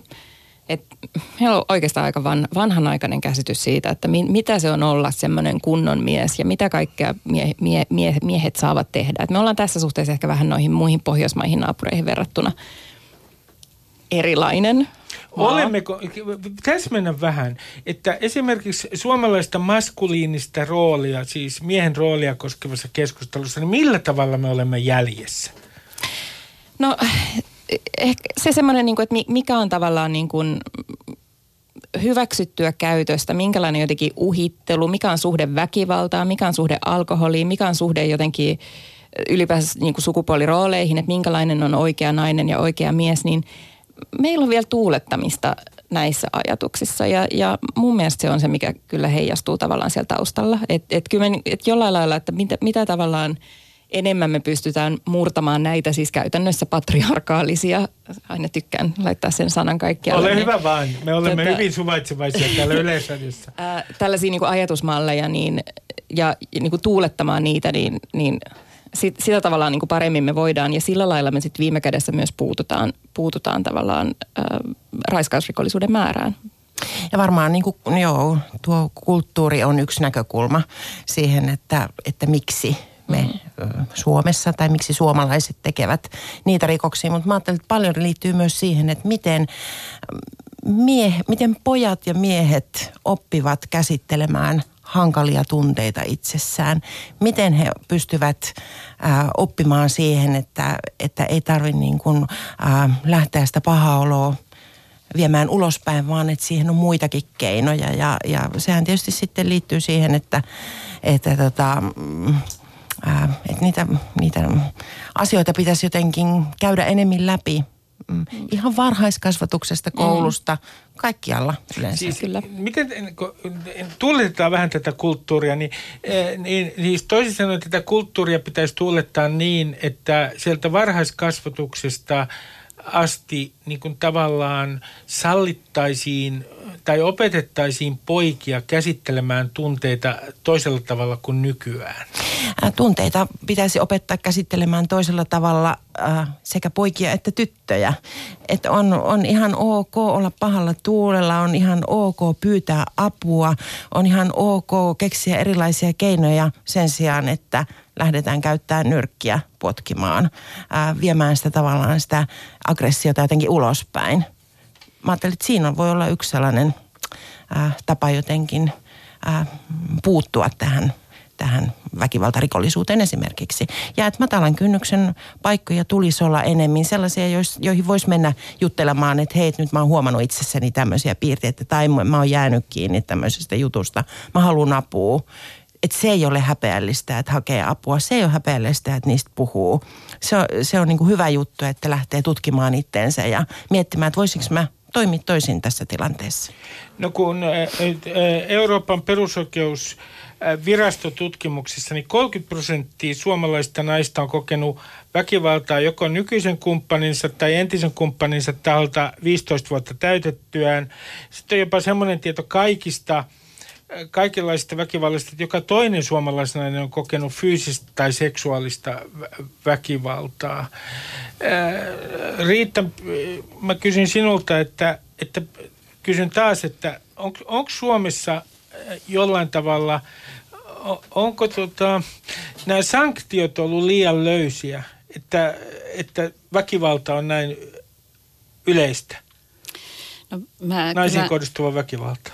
Että meillä on oikeastaan aika vanhanaikainen käsitys siitä, että mitä se on olla semmoinen kunnon mies ja mitä kaikkea miehet saavat tehdä. Et me ollaan tässä suhteessa ehkä vähän noihin muihin pohjoismaihin naapureihin verrattuna erilainen. Olemmeko, pitäisi mennä vähän, että esimerkiksi suomalaista maskuliinista roolia, siis miehen roolia koskevassa keskustelussa, niin millä tavalla me olemme jäljessä? No ehkä se semmoinen, että mikä on tavallaan niin kuin hyväksyttyä käytöstä, minkälainen jotenkin uhittelu, mikä on suhde väkivaltaa, mikä on suhde alkoholiin, mikä on suhde jotenkin ylipäänsä niin kuin sukupuolirooleihin, että minkälainen on oikea nainen ja oikea mies, niin meillä on vielä tuulettamista näissä ajatuksissa ja mun mielestä se on se, mikä kyllä heijastuu tavallaan siellä taustalla. Että jollain lailla, että mitä tavallaan enemmän me pystytään murtamaan näitä siis käytännössä patriarkaalisia. Aina tykkään laittaa sen sanan kaikkialle. Ole hyvä vaan. Me olemme hyvin suvaitsevaisia täällä Yleisradiossa. Tällaisia niin kuin ajatusmalleja ja niin kuin tuulettamaan niitä, niin sitä tavallaan niin kuin paremmin me voidaan ja sillä lailla me sitten viime kädessä myös puututaan tavallaan raiskausrikollisuuden määrään. Ja varmaan niin kuin, tuo kulttuuri on yksi näkökulma siihen, että miksi me Suomessa tai miksi suomalaiset tekevät niitä rikoksia. Mutta mä ajattelin, että paljon liittyy myös siihen, että miten pojat ja miehet oppivat käsittelemään hankalia tunteita itsessään. Miten he pystyvät oppimaan siihen, että ei tarvitse niin kuin, lähteä sitä pahaa oloa viemään ulospäin, vaan että siihen on muitakin keinoja. Ja sehän tietysti sitten liittyy siihen, että niitä asioita pitäisi jotenkin käydä enemmän läpi Ihan varhaiskasvatuksesta, koulusta, kaikkialla yleensä. Siis, kyllä. Miten, tuuletetaan vähän tätä kulttuuria, niin toisin sanoen tätä kulttuuria pitäisi tuulettaa niin, että sieltä varhaiskasvatuksesta asti niin kuin tavallaan sallittaisiin tai opetettaisiin poikia käsittelemään tunteita toisella tavalla kuin nykyään? Tunteita pitäisi opettaa käsittelemään toisella tavalla sekä poikia että tyttöjä. Että on ihan ok olla pahalla tuulella, on ihan ok pyytää apua, on ihan ok keksiä erilaisia keinoja sen sijaan, että lähdetään käyttämään nyrkkiä potkimaan, viemään sitä tavallaan sitä aggressiota jotenkin ulospäin. Mä ajattelin, että siinä voi olla yksi sellainen tapa jotenkin puuttua tähän väkivaltarikollisuuteen esimerkiksi. Ja että matalan kynnyksen paikkoja tulisi olla enemmän sellaisia, joihin voisi mennä juttelemaan, että hei, nyt mä oon huomannut itsessäni tämmöisiä piirteitä tai mä oon jäänyt kiinni tämmöisestä jutusta, mä haluan apua. Että se ei ole häpeällistä, että hakee apua. Se ei ole häpeällistä, että niistä puhuu. Se on niin kuin hyvä juttu, että lähtee tutkimaan itteensä ja miettimään, että voisinko mä toimia toisin tässä tilanteessa. No kun Euroopan perusoikeusvirastotutkimuksissa, niin 30% suomalaisista naista on kokenut väkivaltaa joko nykyisen kumppaninsa tai entisen kumppaninsa taholta 15 vuotta täytettyään. Sitten on jopa semmoinen tieto kaikenlaisista väkivallista, että joka toinen suomalaisnainen on kokenut fyysistä tai seksuaalista väkivaltaa. Riitta, mä kysyn sinulta, että kysyn taas, että onko Suomessa jollain tavalla, onko nämä sanktiot ollut liian löysiä, että väkivalta on näin yleistä? Naisiin kohdistuva väkivalta.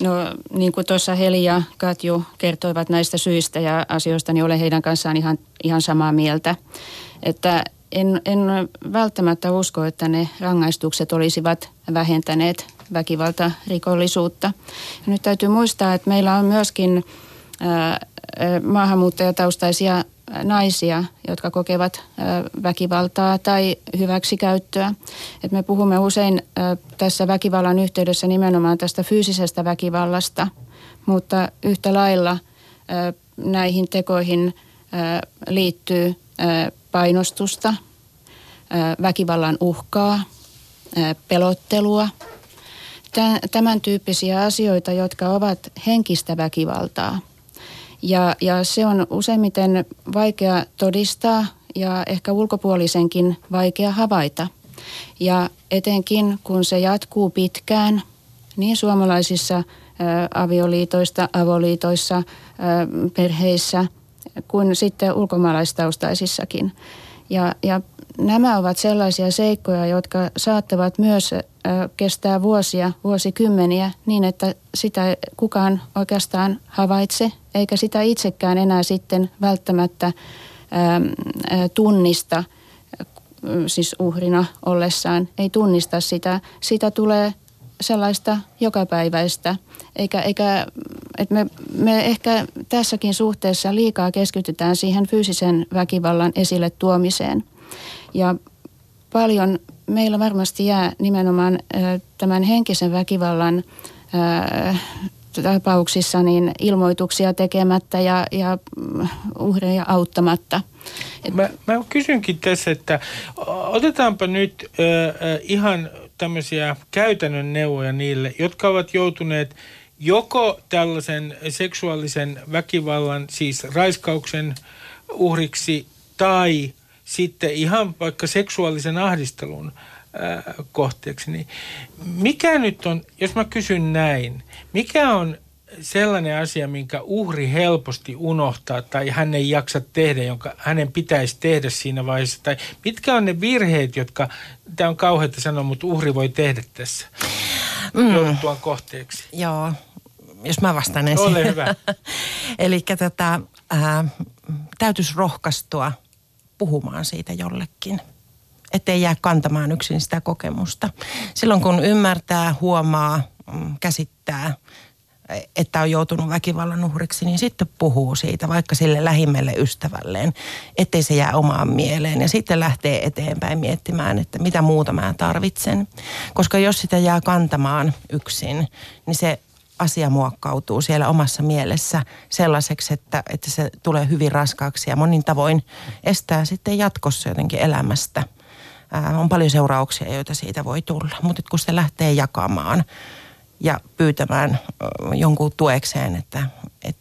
No niin kuin tuossa Heli ja Katju kertoivat näistä syistä ja asioista, niin olen heidän kanssaan ihan samaa mieltä. Että en välttämättä usko, että ne rangaistukset olisivat vähentäneet väkivaltarikollisuutta. Ja nyt täytyy muistaa, että meillä on myöskin maahanmuuttajataustaisia naisia, jotka kokevat väkivaltaa tai hyväksikäyttöä. Et me puhumme usein tässä väkivallan yhteydessä nimenomaan tästä fyysisestä väkivallasta, mutta yhtä lailla näihin tekoihin liittyy painostusta, väkivallan uhkaa, pelottelua. Tämän tyyppisiä asioita, jotka ovat henkistä väkivaltaa. Ja se on useimmiten vaikea todistaa ja ehkä ulkopuolisenkin vaikea havaita. Ja etenkin kun se jatkuu pitkään, niin suomalaisissa avioliitoissa, avoliitoissa, perheissä kuin sitten ulkomaalaistaustaisissakin. Ja nämä ovat sellaisia seikkoja, jotka saattavat myös kestää vuosia, vuosikymmeniä niin, että sitä kukaan oikeastaan havaitse, eikä sitä itsekään enää sitten välttämättä tunnista, siis uhrina ollessaan, ei tunnista sitä. Siitä tulee sellaista jokapäiväistä, eikä että me ehkä tässäkin suhteessa liikaa keskitytään siihen fyysisen väkivallan esille tuomiseen. Ja paljon meillä varmasti jää nimenomaan tämän henkisen väkivallan tapauksissa niin ilmoituksia tekemättä ja uhreja auttamatta. Mä kysynkin tässä, että otetaanpa nyt ihan tämmöisiä käytännön neuvoja niille, jotka ovat joutuneet joko tällaisen seksuaalisen väkivallan, siis raiskauksen uhriksi tai sitten ihan vaikka seksuaalisen ahdistelun kohteeksi, niin mikä nyt on, jos mä kysyn näin, mikä on sellainen asia, minkä uhri helposti unohtaa tai hän ei jaksa tehdä, jonka hänen pitäisi tehdä siinä vaiheessa, tai mitkä on ne virheet, jotka, tämä on kauheata sanoa, mutta uhri voi tehdä tässä joutuaan kohteeksi? Joo, jos mä vastaan ensin. Ole hyvä. Elikkä täytyisi rohkaistua puhumaan siitä jollekin, ettei jää kantamaan yksin sitä kokemusta. Silloin kun ymmärtää, huomaa, käsittää, että on joutunut väkivallan uhriksi, niin sitten puhuu siitä vaikka sille lähimmälle ystävälleen, ettei se jää omaan mieleen. Ja sitten lähtee eteenpäin miettimään, että mitä muuta mä tarvitsen. Koska jos sitä jää kantamaan yksin, niin se asia muokkautuu siellä omassa mielessä sellaiseksi, että se tulee hyvin raskaaksi ja monin tavoin estää sitten jatkossa jotenkin elämästä. On paljon seurauksia, joita siitä voi tulla, mutta kun se lähtee jakamaan ja pyytämään jonkun tuekseen, että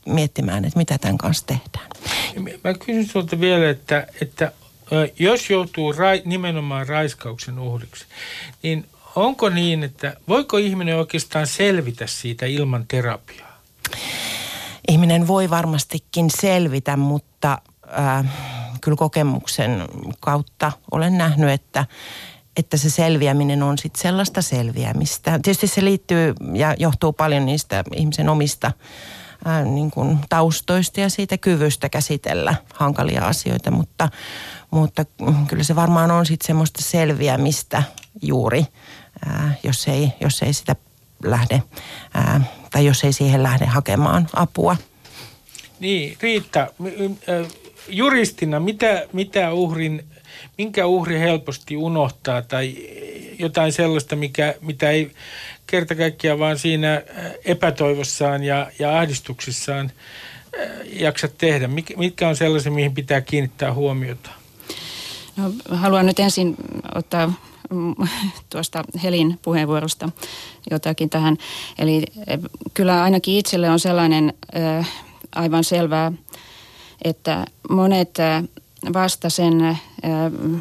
miettimään, että mitä tämän kanssa tehdään. Mä kysyn sinulta vielä, että jos joutuu nimenomaan raiskauksen uhriksi, niin onko niin, että voiko ihminen oikeastaan selvitä siitä ilman terapiaa? Ihminen voi varmastikin selvitä, mutta kyllä kokemuksen kautta olen nähnyt, että se selviäminen on sitten sellaista selviämistä. Tietysti se liittyy ja johtuu paljon niistä ihmisen omista niin kuin taustoista ja siitä kyvystä käsitellä hankalia asioita, mutta kyllä se varmaan on sitten semmoista selviämistä juuri, jos ei sitä lähde tai jos ei siihen lähde hakemaan apua. Niin, Riitta, juristina, minkä uhri helposti unohtaa tai jotain sellaista, mitä ei kerta kaikkiaan vaan siinä epätoivossaan ja ahdistuksissaan jaksa tehdä? Mitkä on sellaisia, mihin pitää kiinnittää huomiota? No, haluan nyt ensin ottaa tuosta Helin puheenvuorosta jotakin tähän. Eli kyllä ainakin itselle on sellainen aivan selvää, että monet vasta sen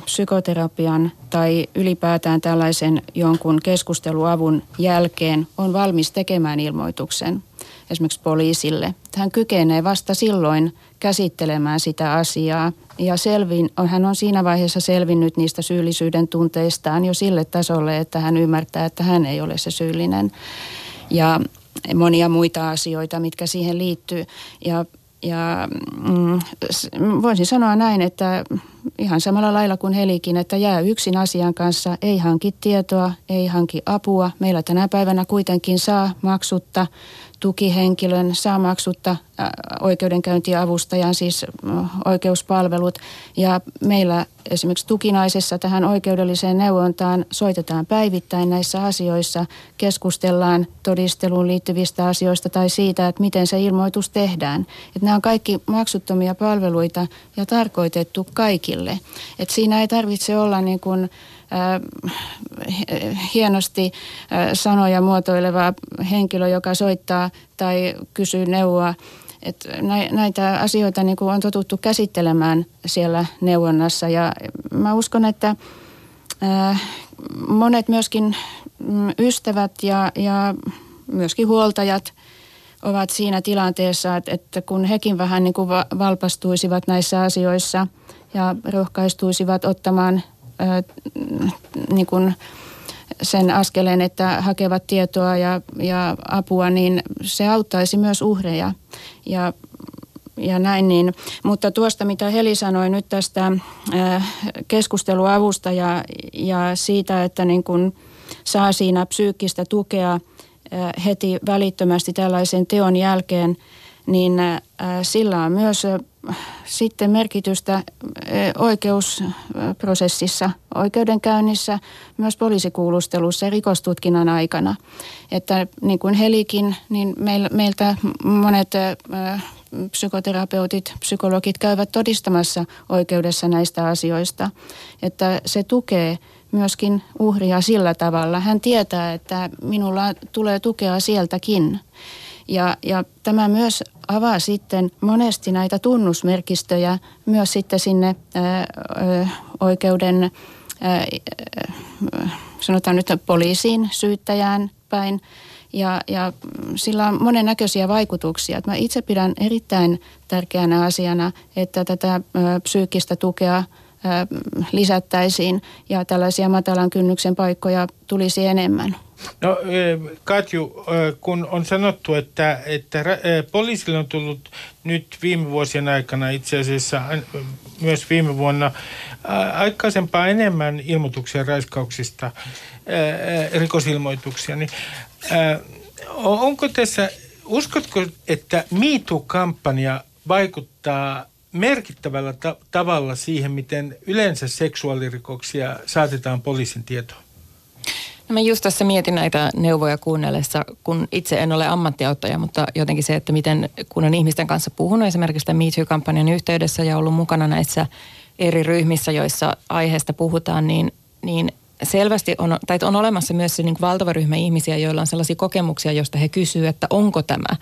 psykoterapian tai ylipäätään tällaisen jonkun keskusteluavun jälkeen on valmis tekemään ilmoituksen esimerkiksi poliisille. Hän kykenee vasta silloin käsittelemään sitä asiaa ja hän on siinä vaiheessa selvinnyt niistä syyllisyyden tunteistaan jo sille tasolle, että hän ymmärtää, että hän ei ole se syyllinen ja monia muita asioita, mitkä siihen liittyy. Ja voisin sanoa näin, että ihan samalla lailla kuin Helikin, että jää yksin asian kanssa, ei hanki tietoa, ei hanki apua. Meillä tänä päivänä kuitenkin saa maksutta tukihenkilön, saa maksutta oikeudenkäyntiavustajan, siis oikeuspalvelut. Ja meillä esimerkiksi Tukinaisessa tähän oikeudelliseen neuvontaan soitetaan päivittäin näissä asioissa, keskustellaan todisteluun liittyvistä asioista tai siitä, että miten se ilmoitus tehdään. Että nämä on kaikki maksuttomia palveluita ja tarkoitettu kaikille. Että siinä ei tarvitse olla niin kuin hienosti sanoja muotoileva henkilö, joka soittaa tai kysyy neuvoa. Että näitä asioita niin kuin on totuttu käsittelemään siellä neuvonnassa ja mä uskon, että monet myöskin ystävät ja myöskin huoltajat ovat siinä tilanteessa, että kun hekin vähän niin kuin valpastuisivat näissä asioissa ja rohkaistuisivat ottamaan niin kuin sen askeleen, että hakevat tietoa ja apua, niin se auttaisi myös uhreja ja näin niin. Mutta tuosta, mitä Heli sanoi nyt tästä keskusteluavusta ja siitä, että niin kun saa siinä psyykkistä tukea heti välittömästi tällaisen teon jälkeen, niin sillä on myös sitten merkitystä oikeusprosessissa, oikeudenkäynnissä, myös poliisikuulustelussa ja rikostutkinnan aikana. Että niin kuin Helikin, niin meiltä monet psykoterapeutit, psykologit käyvät todistamassa oikeudessa näistä asioista. Että se tukee myöskin uhria sillä tavalla. Hän tietää, että minulla tulee tukea sieltäkin. Ja tämä myös avaa sitten monesti näitä tunnusmerkistöjä myös sitten sinne oikeuden, sanotaan nyt poliisiin, syyttäjään päin. Ja sillä on monennäköisiä vaikutuksia. Mä itse pidän erittäin tärkeänä asiana, että tätä psyykkistä tukea lisättäisiin ja tällaisia matalan kynnyksen paikkoja tulisi enemmän. No Katju, kun on sanottu, että poliisille on tullut nyt viime vuosien aikana, itse asiassa myös viime vuonna, aikaisempaa enemmän ilmoituksia raiskauksista, rikosilmoituksia, niin onko tässä Uskotko, että MeToo-kampanja vaikuttaa merkittävällä tavalla siihen, miten yleensä seksuaalirikoksia saatetaan poliisin tietoon? No mä just tässä mietin näitä neuvoja kuunnellessa, kun itse en ole ammattiauttaja, mutta jotenkin se, että miten kun on ihmisten kanssa puhunut esimerkiksi tämän MeToo-kampanjan yhteydessä ja ollut mukana näissä eri ryhmissä, joissa aiheesta puhutaan, niin selvästi on, tai on olemassa myös se niin kuin valtava ryhmä ihmisiä, joilla on sellaisia kokemuksia, joista he kysyvät, että onko tämä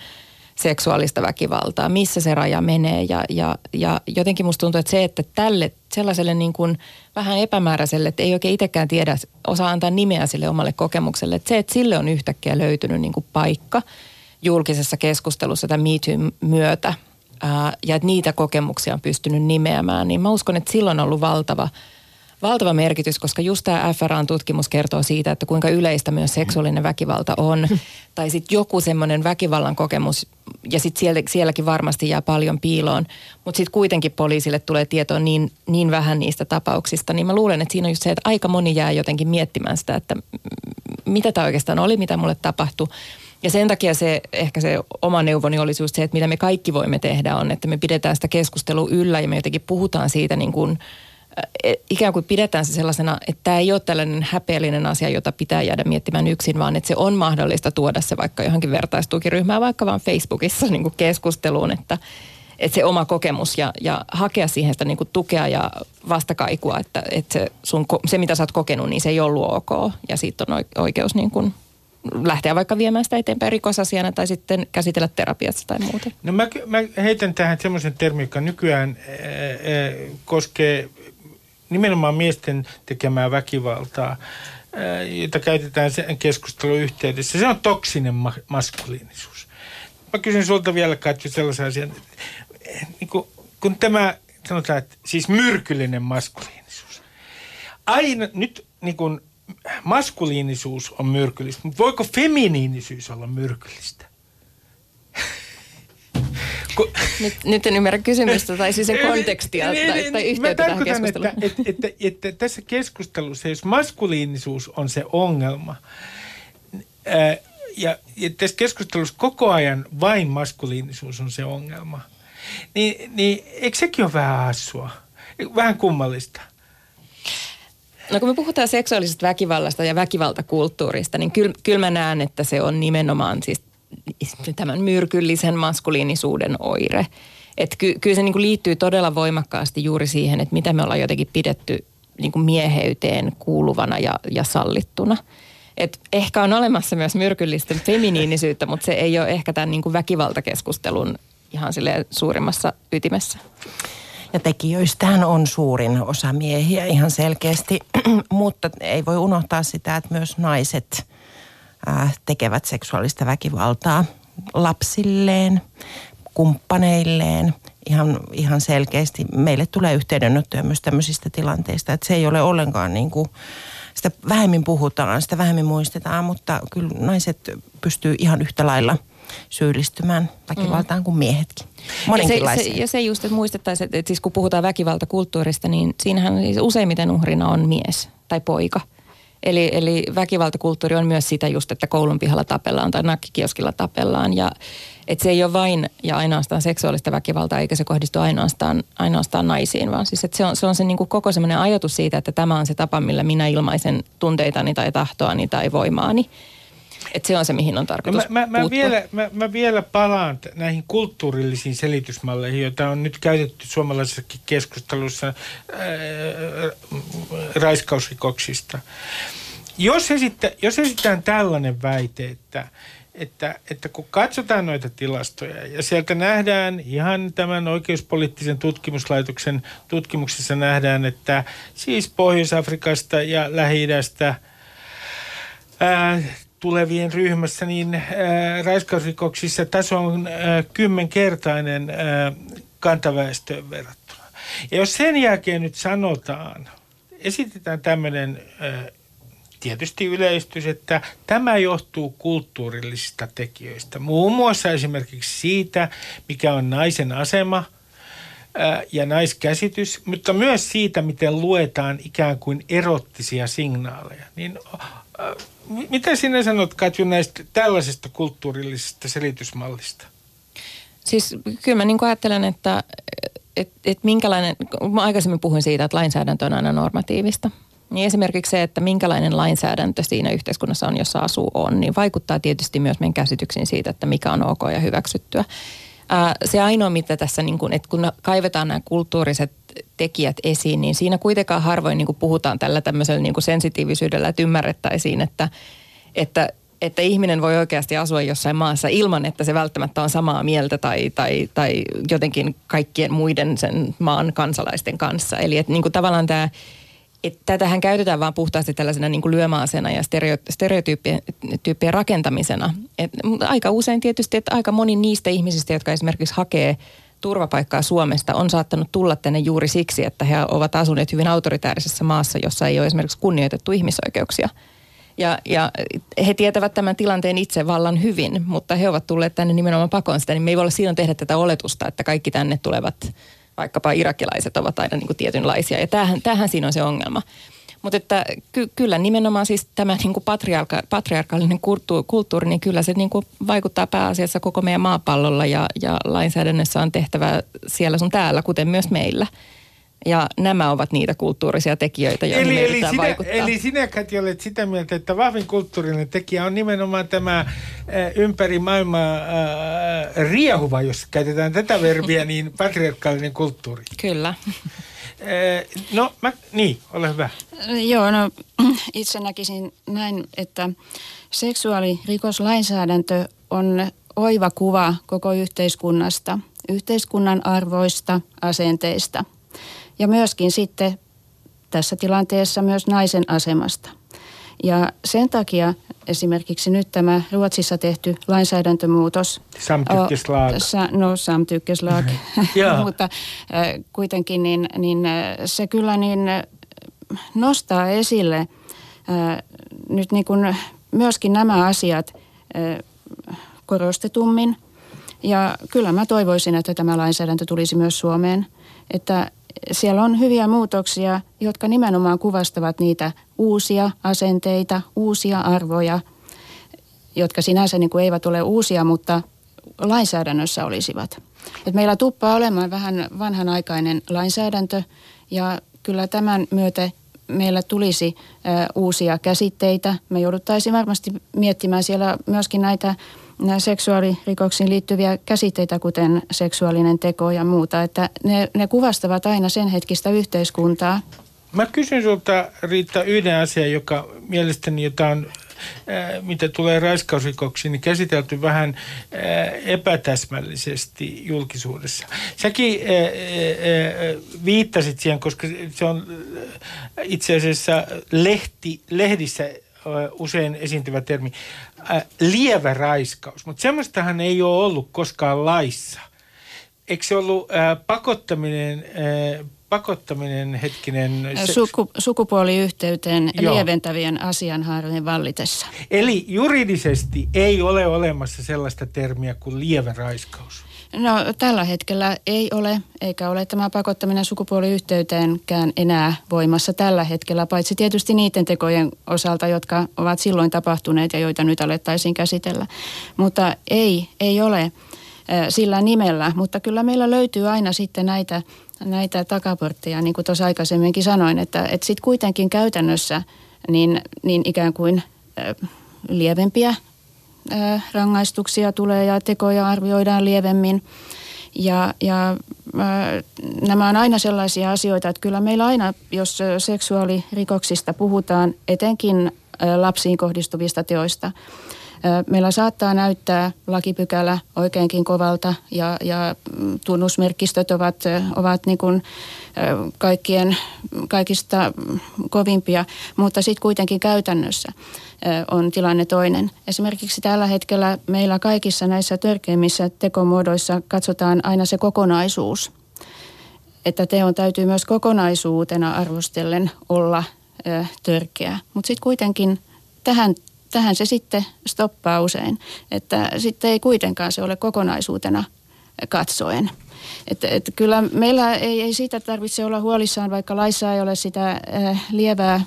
seksuaalista väkivaltaa, missä se raja menee ja jotenkin musta tuntuu, että se, että tälle sellaiselle niin kuin vähän epämääräiselle, että ei oikein itsekään tiedä, osaa antaa nimeä sille omalle kokemukselle, että se, että sille on yhtäkkiä löytynyt niin kuin paikka julkisessa keskustelussa tämän MeToon myötä ja että niitä kokemuksia on pystynyt nimeämään, niin mä uskon, että sillä on ollut valtava merkitys, koska just tämä FRA-tutkimus kertoo siitä, että kuinka yleistä myös seksuaalinen väkivalta on. Tai sitten joku semmoinen väkivallan kokemus, ja sitten sielläkin varmasti jää paljon piiloon. Mutta sitten kuitenkin poliisille tulee tietoa niin vähän niistä tapauksista. Niin mä luulen, että siinä on just se, että aika moni jää jotenkin miettimään sitä, että mitä tämä oikeastaan oli, mitä mulle tapahtui. Ja sen takia ehkä se oma neuvoni olisi just se, että mitä me kaikki voimme tehdä on, että me pidetään sitä keskustelua yllä ja me jotenkin puhutaan siitä niin kuin ikään kuin pidetään se sellaisena, että tämä ei ole tällainen häpeällinen asia, jota pitää jäädä miettimään yksin, vaan että se on mahdollista tuoda se vaikka johonkin vertaistukiryhmään, vaikka vaan Facebookissa niin kuin keskusteluun, että se oma kokemus ja hakea siihen sitä niin kuin tukea ja vastakaikua, että se mitä sä oot kokenut, niin se ei ollut ok ja siitä on oikeus niin kuin lähteä vaikka viemään sitä eteenpäin rikosasiana tai sitten käsitellä terapiassa tai muuta. No mä heitän tähän semmoisen termin, joka nykyään koskee nimenomaan miesten tekemää väkivaltaa, jota käytetään sen keskustelun yhteydessä. Se on toksinen maskuliinisuus. Mä kysyn sulta vielä, Katju, sellaisen asian. Niin kun tämä, sanotaan, että siis myrkyllinen maskuliinisuus. Aina nyt niin kun maskuliinisuus on myrkyllistä, mutta voiko feminiinisyys olla myrkyllistä? Nyt en ymmärrä kysymystä tai siis sen kontekstia tai yhteyttä tähän keskusteluun. Että tässä keskustelussa, jos maskuliinisuus on se ongelma, ja tässä keskustelussa koko ajan vain maskuliinisuus on se ongelma, niin eikö sekin ole vähän hassua, vähän kummallista? No kun me puhutaan seksuaalisesta väkivallasta ja väkivaltakulttuurista, niin kyllä mä näen, että se on nimenomaan siis tämän myrkyllisen maskuliinisuuden oire. Että kyllä se niin kuin liittyy todella voimakkaasti juuri siihen, että mitä me ollaan jotenkin pidetty niin kuin mieheyteen kuuluvana ja sallittuna. Et ehkä on olemassa myös myrkyllistä feminiinisyyttä, mutta se ei ole ehkä tämän niin kuin väkivaltakeskustelun ihan silleen suurimmassa ytimessä. Ja tekijöistähän on suurin osa miehiä ihan selkeästi, mutta ei voi unohtaa sitä, että myös naiset tekevät seksuaalista väkivaltaa lapsilleen, kumppaneilleen. Ihan selkeästi meille tulee yhteydenottoja myös tämmöisistä tilanteista, että se ei ole ollenkaan niin kuin, sitä vähemmin puhutaan, sitä vähemmin muistetaan, mutta kyllä naiset pystyy ihan yhtä lailla syyllistymään väkivaltaan kuin miehetkin. Ja se just, että muistettaisiin, että siis kun puhutaan väkivaltakulttuurista, niin siinähän useimmiten uhrina on mies tai poika. Eli väkivaltakulttuuri on myös sitä just, että koulun pihalla tapellaan tai nakkikioskilla tapellaan. Ja että se ei ole vain ja ainoastaan seksuaalista väkivaltaa, eikä se kohdistu ainoastaan naisiin, vaan siis että se on se niin kuin koko semmoinen ajatus siitä, että tämä on se tapa, millä minä ilmaisen tunteitani tai tahtoani tai voimaani. Että se on se, mihin on tarkoitus mä vielä palaan näihin kulttuurillisiin selitysmalleihin, joita on nyt käytetty suomalaisessakin keskustelussa raiskausrikoksista. Jos esitetään tällainen väite, että kun katsotaan noita tilastoja ja sieltä nähdään ihan tämän Oikeuspoliittisen tutkimuslaitoksen tutkimuksessa nähdään, että siis Pohjois-Afrikasta ja Lähi-idästä tulevien ryhmässä, niin raiskausrikoksissa taso on kymmenkertainen kantaväestöön verrattuna. Ja jos sen jälkeen nyt sanotaan, esitetään tämmöinen tietysti yleistys, että tämä johtuu kulttuurillisista tekijöistä. Muun muassa esimerkiksi siitä, mikä on naisen asema ja naiskäsitys, mutta myös siitä, miten luetaan ikään kuin erottisia signaaleja. Niin, mitä sinä sanot, Katju, näistä tällaisesta kulttuurillisesta selitysmallista? Siis kyllä mä niin kuin ajattelen, että minkälainen, mä aikaisemmin puhuin siitä, että lainsäädäntö on aina normatiivista. Niin esimerkiksi se, että minkälainen lainsäädäntö siinä yhteiskunnassa on, jossa asuu on, niin vaikuttaa tietysti myös meidän käsityksiin siitä, että mikä on ok ja hyväksyttyä. Se ainoa, mitä tässä, niin kun, että kun kaivetaan nämä kulttuuriset tekijät esiin, niin siinä kuitenkaan harvoin niin kun puhutaan tällä tämmöisellä niin kun sensitiivisyydellä, että ymmärrettäisiin, että ihminen voi oikeasti asua jossain maassa ilman, että se välttämättä on samaa mieltä tai jotenkin kaikkien muiden sen maan kansalaisten kanssa. Eli että niin kun tavallaan tämä... Tätähän käytetään vaan puhtaasti tällaisena niin kuin lyömäasena ja stereotyyppien rakentamisena. Mutta aika usein tietysti, että aika moni niistä ihmisistä, jotka esimerkiksi hakee turvapaikkaa Suomesta, on saattanut tulla tänne juuri siksi, että he ovat asuneet hyvin autoritäärisessä maassa, jossa ei ole esimerkiksi kunnioitettu ihmisoikeuksia. Ja he tietävät tämän tilanteen itse vallan hyvin, mutta he ovat tulleet tänne nimenomaan pakoon sitä, niin me ei voi olla silloin tehdä tätä oletusta, että kaikki tänne tulevat... Vaikkapa irakilaiset ovat aina niin kuin tietynlaisia, ja tämähän siinä on se ongelma. Mutta että kyllä nimenomaan siis tämä niin kuin patriarkaalinen kulttuuri, niin kyllä se niin kuin vaikuttaa pääasiassa koko meidän maapallolla, ja lainsäädännössä on tehtävä siellä sun täällä, kuten myös meillä. Ja nämä ovat niitä kulttuurisia tekijöitä, joihin me yritetään vaikuttaa. Eli sinä, Katju, olet sitä mieltä, että vahvin kulttuurinen tekijä on nimenomaan tämä ympäri maailmaa riehuva, jos käytetään tätä verbiä, niin patriarkaalinen kulttuuri. Kyllä. Ole hyvä. Joo, no itse näkisin näin, että seksuaalirikoslainsäädäntö on oiva kuva koko yhteiskunnasta, yhteiskunnan arvoista, asenteista. Ja myöskin sitten tässä tilanteessa myös naisen asemasta. Ja sen takia esimerkiksi nyt tämä Ruotsissa tehty lainsäädäntömuutos. Samtyckeslag. Samtyckeslag. Mutta kuitenkin niin se kyllä niin nostaa esille nyt niin kuin myöskin nämä asiat korostetummin. Ja kyllä mä toivoisin, että tämä lainsäädäntö tulisi myös Suomeen, että siellä on hyviä muutoksia, jotka nimenomaan kuvastavat niitä uusia asenteita, uusia arvoja, jotka sinänsä niin kuin eivät ole uusia, mutta lainsäädännössä olisivat. Et meillä tuppaa olemaan vähän vanhanaikainen lainsäädäntö, ja kyllä tämän myötä meillä tulisi uusia käsitteitä. Me jouduttaisiin varmasti miettimään siellä myöskin näitä seksuaalirikoksiin liittyviä käsitteitä, kuten seksuaalinen teko ja muuta, että ne kuvastavat aina sen hetkistä yhteiskuntaa. Mä kysyn sulta, Riitta, yhden asian, joka mielestäni, mitä tulee raiskausrikoksiin, niin käsitelty vähän epätäsmällisesti julkisuudessa. Säkin viittasit siihen, koska se on itse asiassa lehdissä usein esiintyvä termi, lievä raiskaus, mutta semmoistahan ei ole ollut koskaan laissa. Eikö se ollut pakottaminen hetkinen... Sukupuoliyhteyteen lieventävien asianhaarojen vallitessa. Eli juridisesti ei ole olemassa sellaista termiä kuin lievä raiskaus. No tällä hetkellä ei ole, eikä ole tämä pakottaminen sukupuoliyhteyteenkään enää voimassa tällä hetkellä, paitsi tietysti niiden tekojen osalta, jotka ovat silloin tapahtuneet ja joita nyt alettaisiin käsitellä. Mutta ei ole sillä nimellä, mutta kyllä meillä löytyy aina sitten näitä takaportteja, niin kuin tuossa aikaisemminkin sanoin, että sitten kuitenkin käytännössä niin ikään kuin lievempiä rangaistuksia tulee ja tekoja arvioidaan lievemmin. Ja nämä on aina sellaisia asioita, että kyllä meillä aina, jos seksuaalirikoksista puhutaan, etenkin lapsiin kohdistuvista teoista, meillä saattaa näyttää lakipykälä oikeinkin kovalta ja tunnusmerkistöt ovat niin kuin kaikista kovimpia, mutta sitten kuitenkin käytännössä on tilanne toinen. Esimerkiksi tällä hetkellä meillä kaikissa näissä törkeimmissä tekomuodoissa katsotaan aina se kokonaisuus, että teon täytyy myös kokonaisuutena arvostellen olla törkeä, mutta sitten kuitenkin tähän se sitten stoppaa usein, että sitten ei kuitenkaan se ole kokonaisuutena katsoen. Että kyllä meillä ei siitä tarvitse olla huolissaan, vaikka laissa ei ole sitä lievää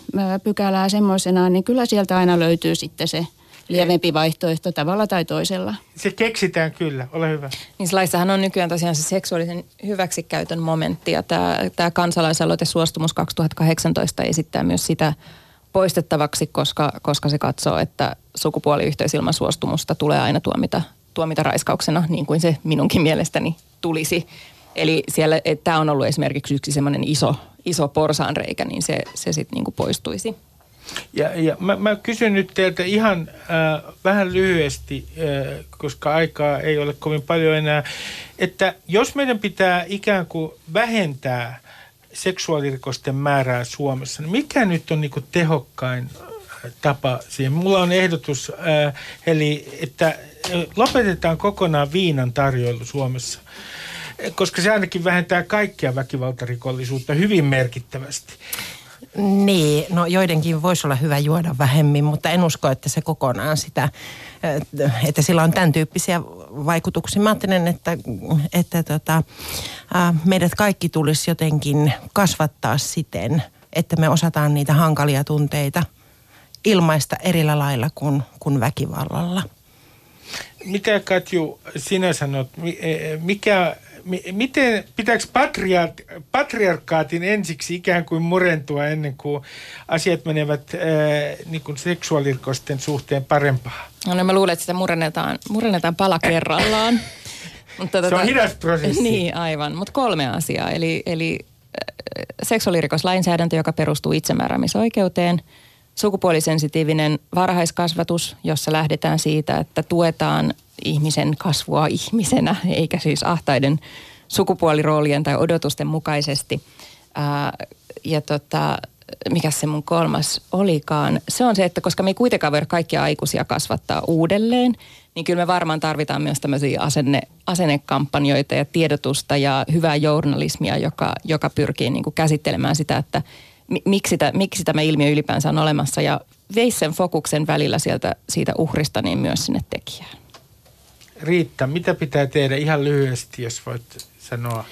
pykälää semmoisenaan, niin kyllä sieltä aina löytyy sitten se lievempi vaihtoehto tavalla tai toisella. Se keksitään kyllä, ole hyvä. Niin laissahan on nykyään tosiaan se seksuaalisen hyväksikäytön momentti, ja tämä kansalaisaloite Suostumus 2018 esittää myös sitä poistettavaksi, koska se katsoo, että sukupuoliyhteys ilman suostumusta tulee aina tuomita raiskauksena, niin kuin se minunkin mielestäni tulisi. Eli siellä, että tämä on ollut esimerkiksi yksi semmoinen iso porsaanreikä, niin se sitten niin kuin poistuisi. Ja mä kysyn nyt teiltä ihan vähän lyhyesti, koska aikaa ei ole kovin paljon enää, että jos meidän pitää ikään kuin vähentää seksuaalirikosten määrää Suomessa, niin mikä nyt on niin kuin tehokkain tapa siihen? Mulla on ehdotus, eli että lopetetaan kokonaan viinan tarjoilu Suomessa, koska se ainakin vähentää kaikkia väkivaltarikollisuutta hyvin merkittävästi. Niin, no joidenkin voisi olla hyvä juoda vähemmin, mutta en usko, että se kokonaan sitä, että sillä on tämän tyyppisiä vaikutuksia. Mä ajattelen, että meidät kaikki tulisi jotenkin kasvattaa siten, että me osataan niitä hankalia tunteita ilmaista erillä lailla kuin väkivallalla. Mitä Katju, sinä sanot, miten pitääkö patriarkaatin ensiksi ikään kuin murentua ennen kuin asiat menevät niin kuin seksuaalirikosten suhteen parempaa? No mä luulen, että sitä murennetaan pala kerrallaan. Mutta se on hidas prosessi. Niin, aivan. Mutta 3 asiaa. Eli seksuaalirikoslainsäädäntö, joka perustuu itsemääräämisoikeuteen. Sukupuolisensitiivinen varhaiskasvatus, jossa lähdetään siitä, että tuetaan ihmisen kasvua ihmisenä, eikä siis ahtaiden sukupuoliroolien tai odotusten mukaisesti. Mikä se mun 3 olikaan? Se on se, että koska me ei kuitenkaan voida kaikkia aikuisia kasvattaa uudelleen, niin kyllä me varmaan tarvitaan myös tämmöisiä asennekampanjoita ja tiedotusta ja hyvää journalismia, joka pyrkii niin kuin käsittelemään sitä, että miksi tämä ilmiö ylipäänsä on olemassa, ja veisi sen fokuksen välillä siitä uhrista niin myös sinne tekijään. Riitta, mitä pitää tehdä ihan lyhyesti, jos voit sanoa?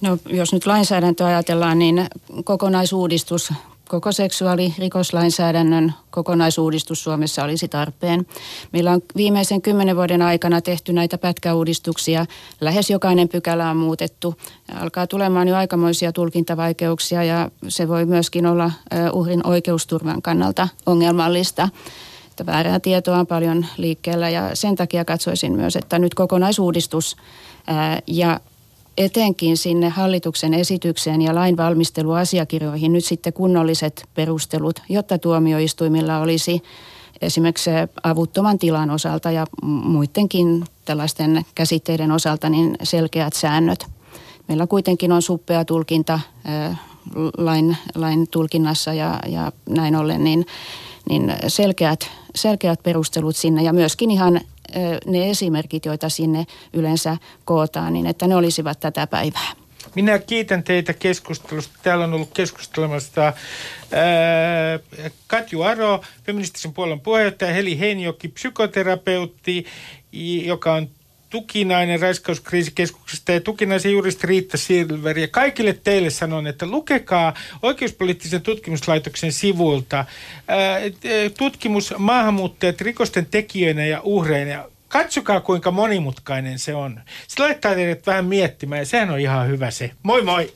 No jos nyt lainsäädäntöä ajatellaan, niin kokonaisuudistus, koko seksuaalirikoslainsäädännön kokonaisuudistus Suomessa olisi tarpeen. Meillä on viimeisen 10 vuoden aikana tehty näitä pätkäuudistuksia. Lähes jokainen pykälä on muutettu. Alkaa tulemaan jo aikamoisia tulkintavaikeuksia, ja se voi myöskin olla uhrin oikeusturvan kannalta ongelmallista. Että väärää tietoa on paljon liikkeellä, ja sen takia katsoisin myös, että nyt kokonaisuudistus ja etenkin sinne hallituksen esitykseen ja lainvalmisteluasiakirjoihin nyt sitten kunnolliset perustelut, jotta tuomioistuimilla olisi esimerkiksi avuttoman tilan osalta ja muidenkin tällaisten käsitteiden osalta niin selkeät säännöt. Meillä kuitenkin on suppea tulkinta lain tulkinnassa ja näin ollen niin selkeät perustelut sinne ja myöskin ihan ne esimerkit, joita sinne yleensä kootaan, niin että ne olisivat tätä päivää. Minä kiitän teitä keskustelusta. Täällä on ollut keskustelemassa Katju Aro, feministisen puolen puheenjohtaja, Heli Heinjoki, psykoterapeutti, joka on Tukinainen Raiskauskriisikeskuksesta, ja Tukinaisen juristi Riitta Silver. Ja kaikille teille sanon, että lukekaa Oikeuspoliittisen tutkimuslaitoksen sivuilta tutkimus maahanmuuttajat rikosten tekijöinä ja uhreina. Katsokaa, kuinka monimutkainen se on. Se laittaa teidät vähän miettimään, ja sehän on ihan hyvä se. Moi moi!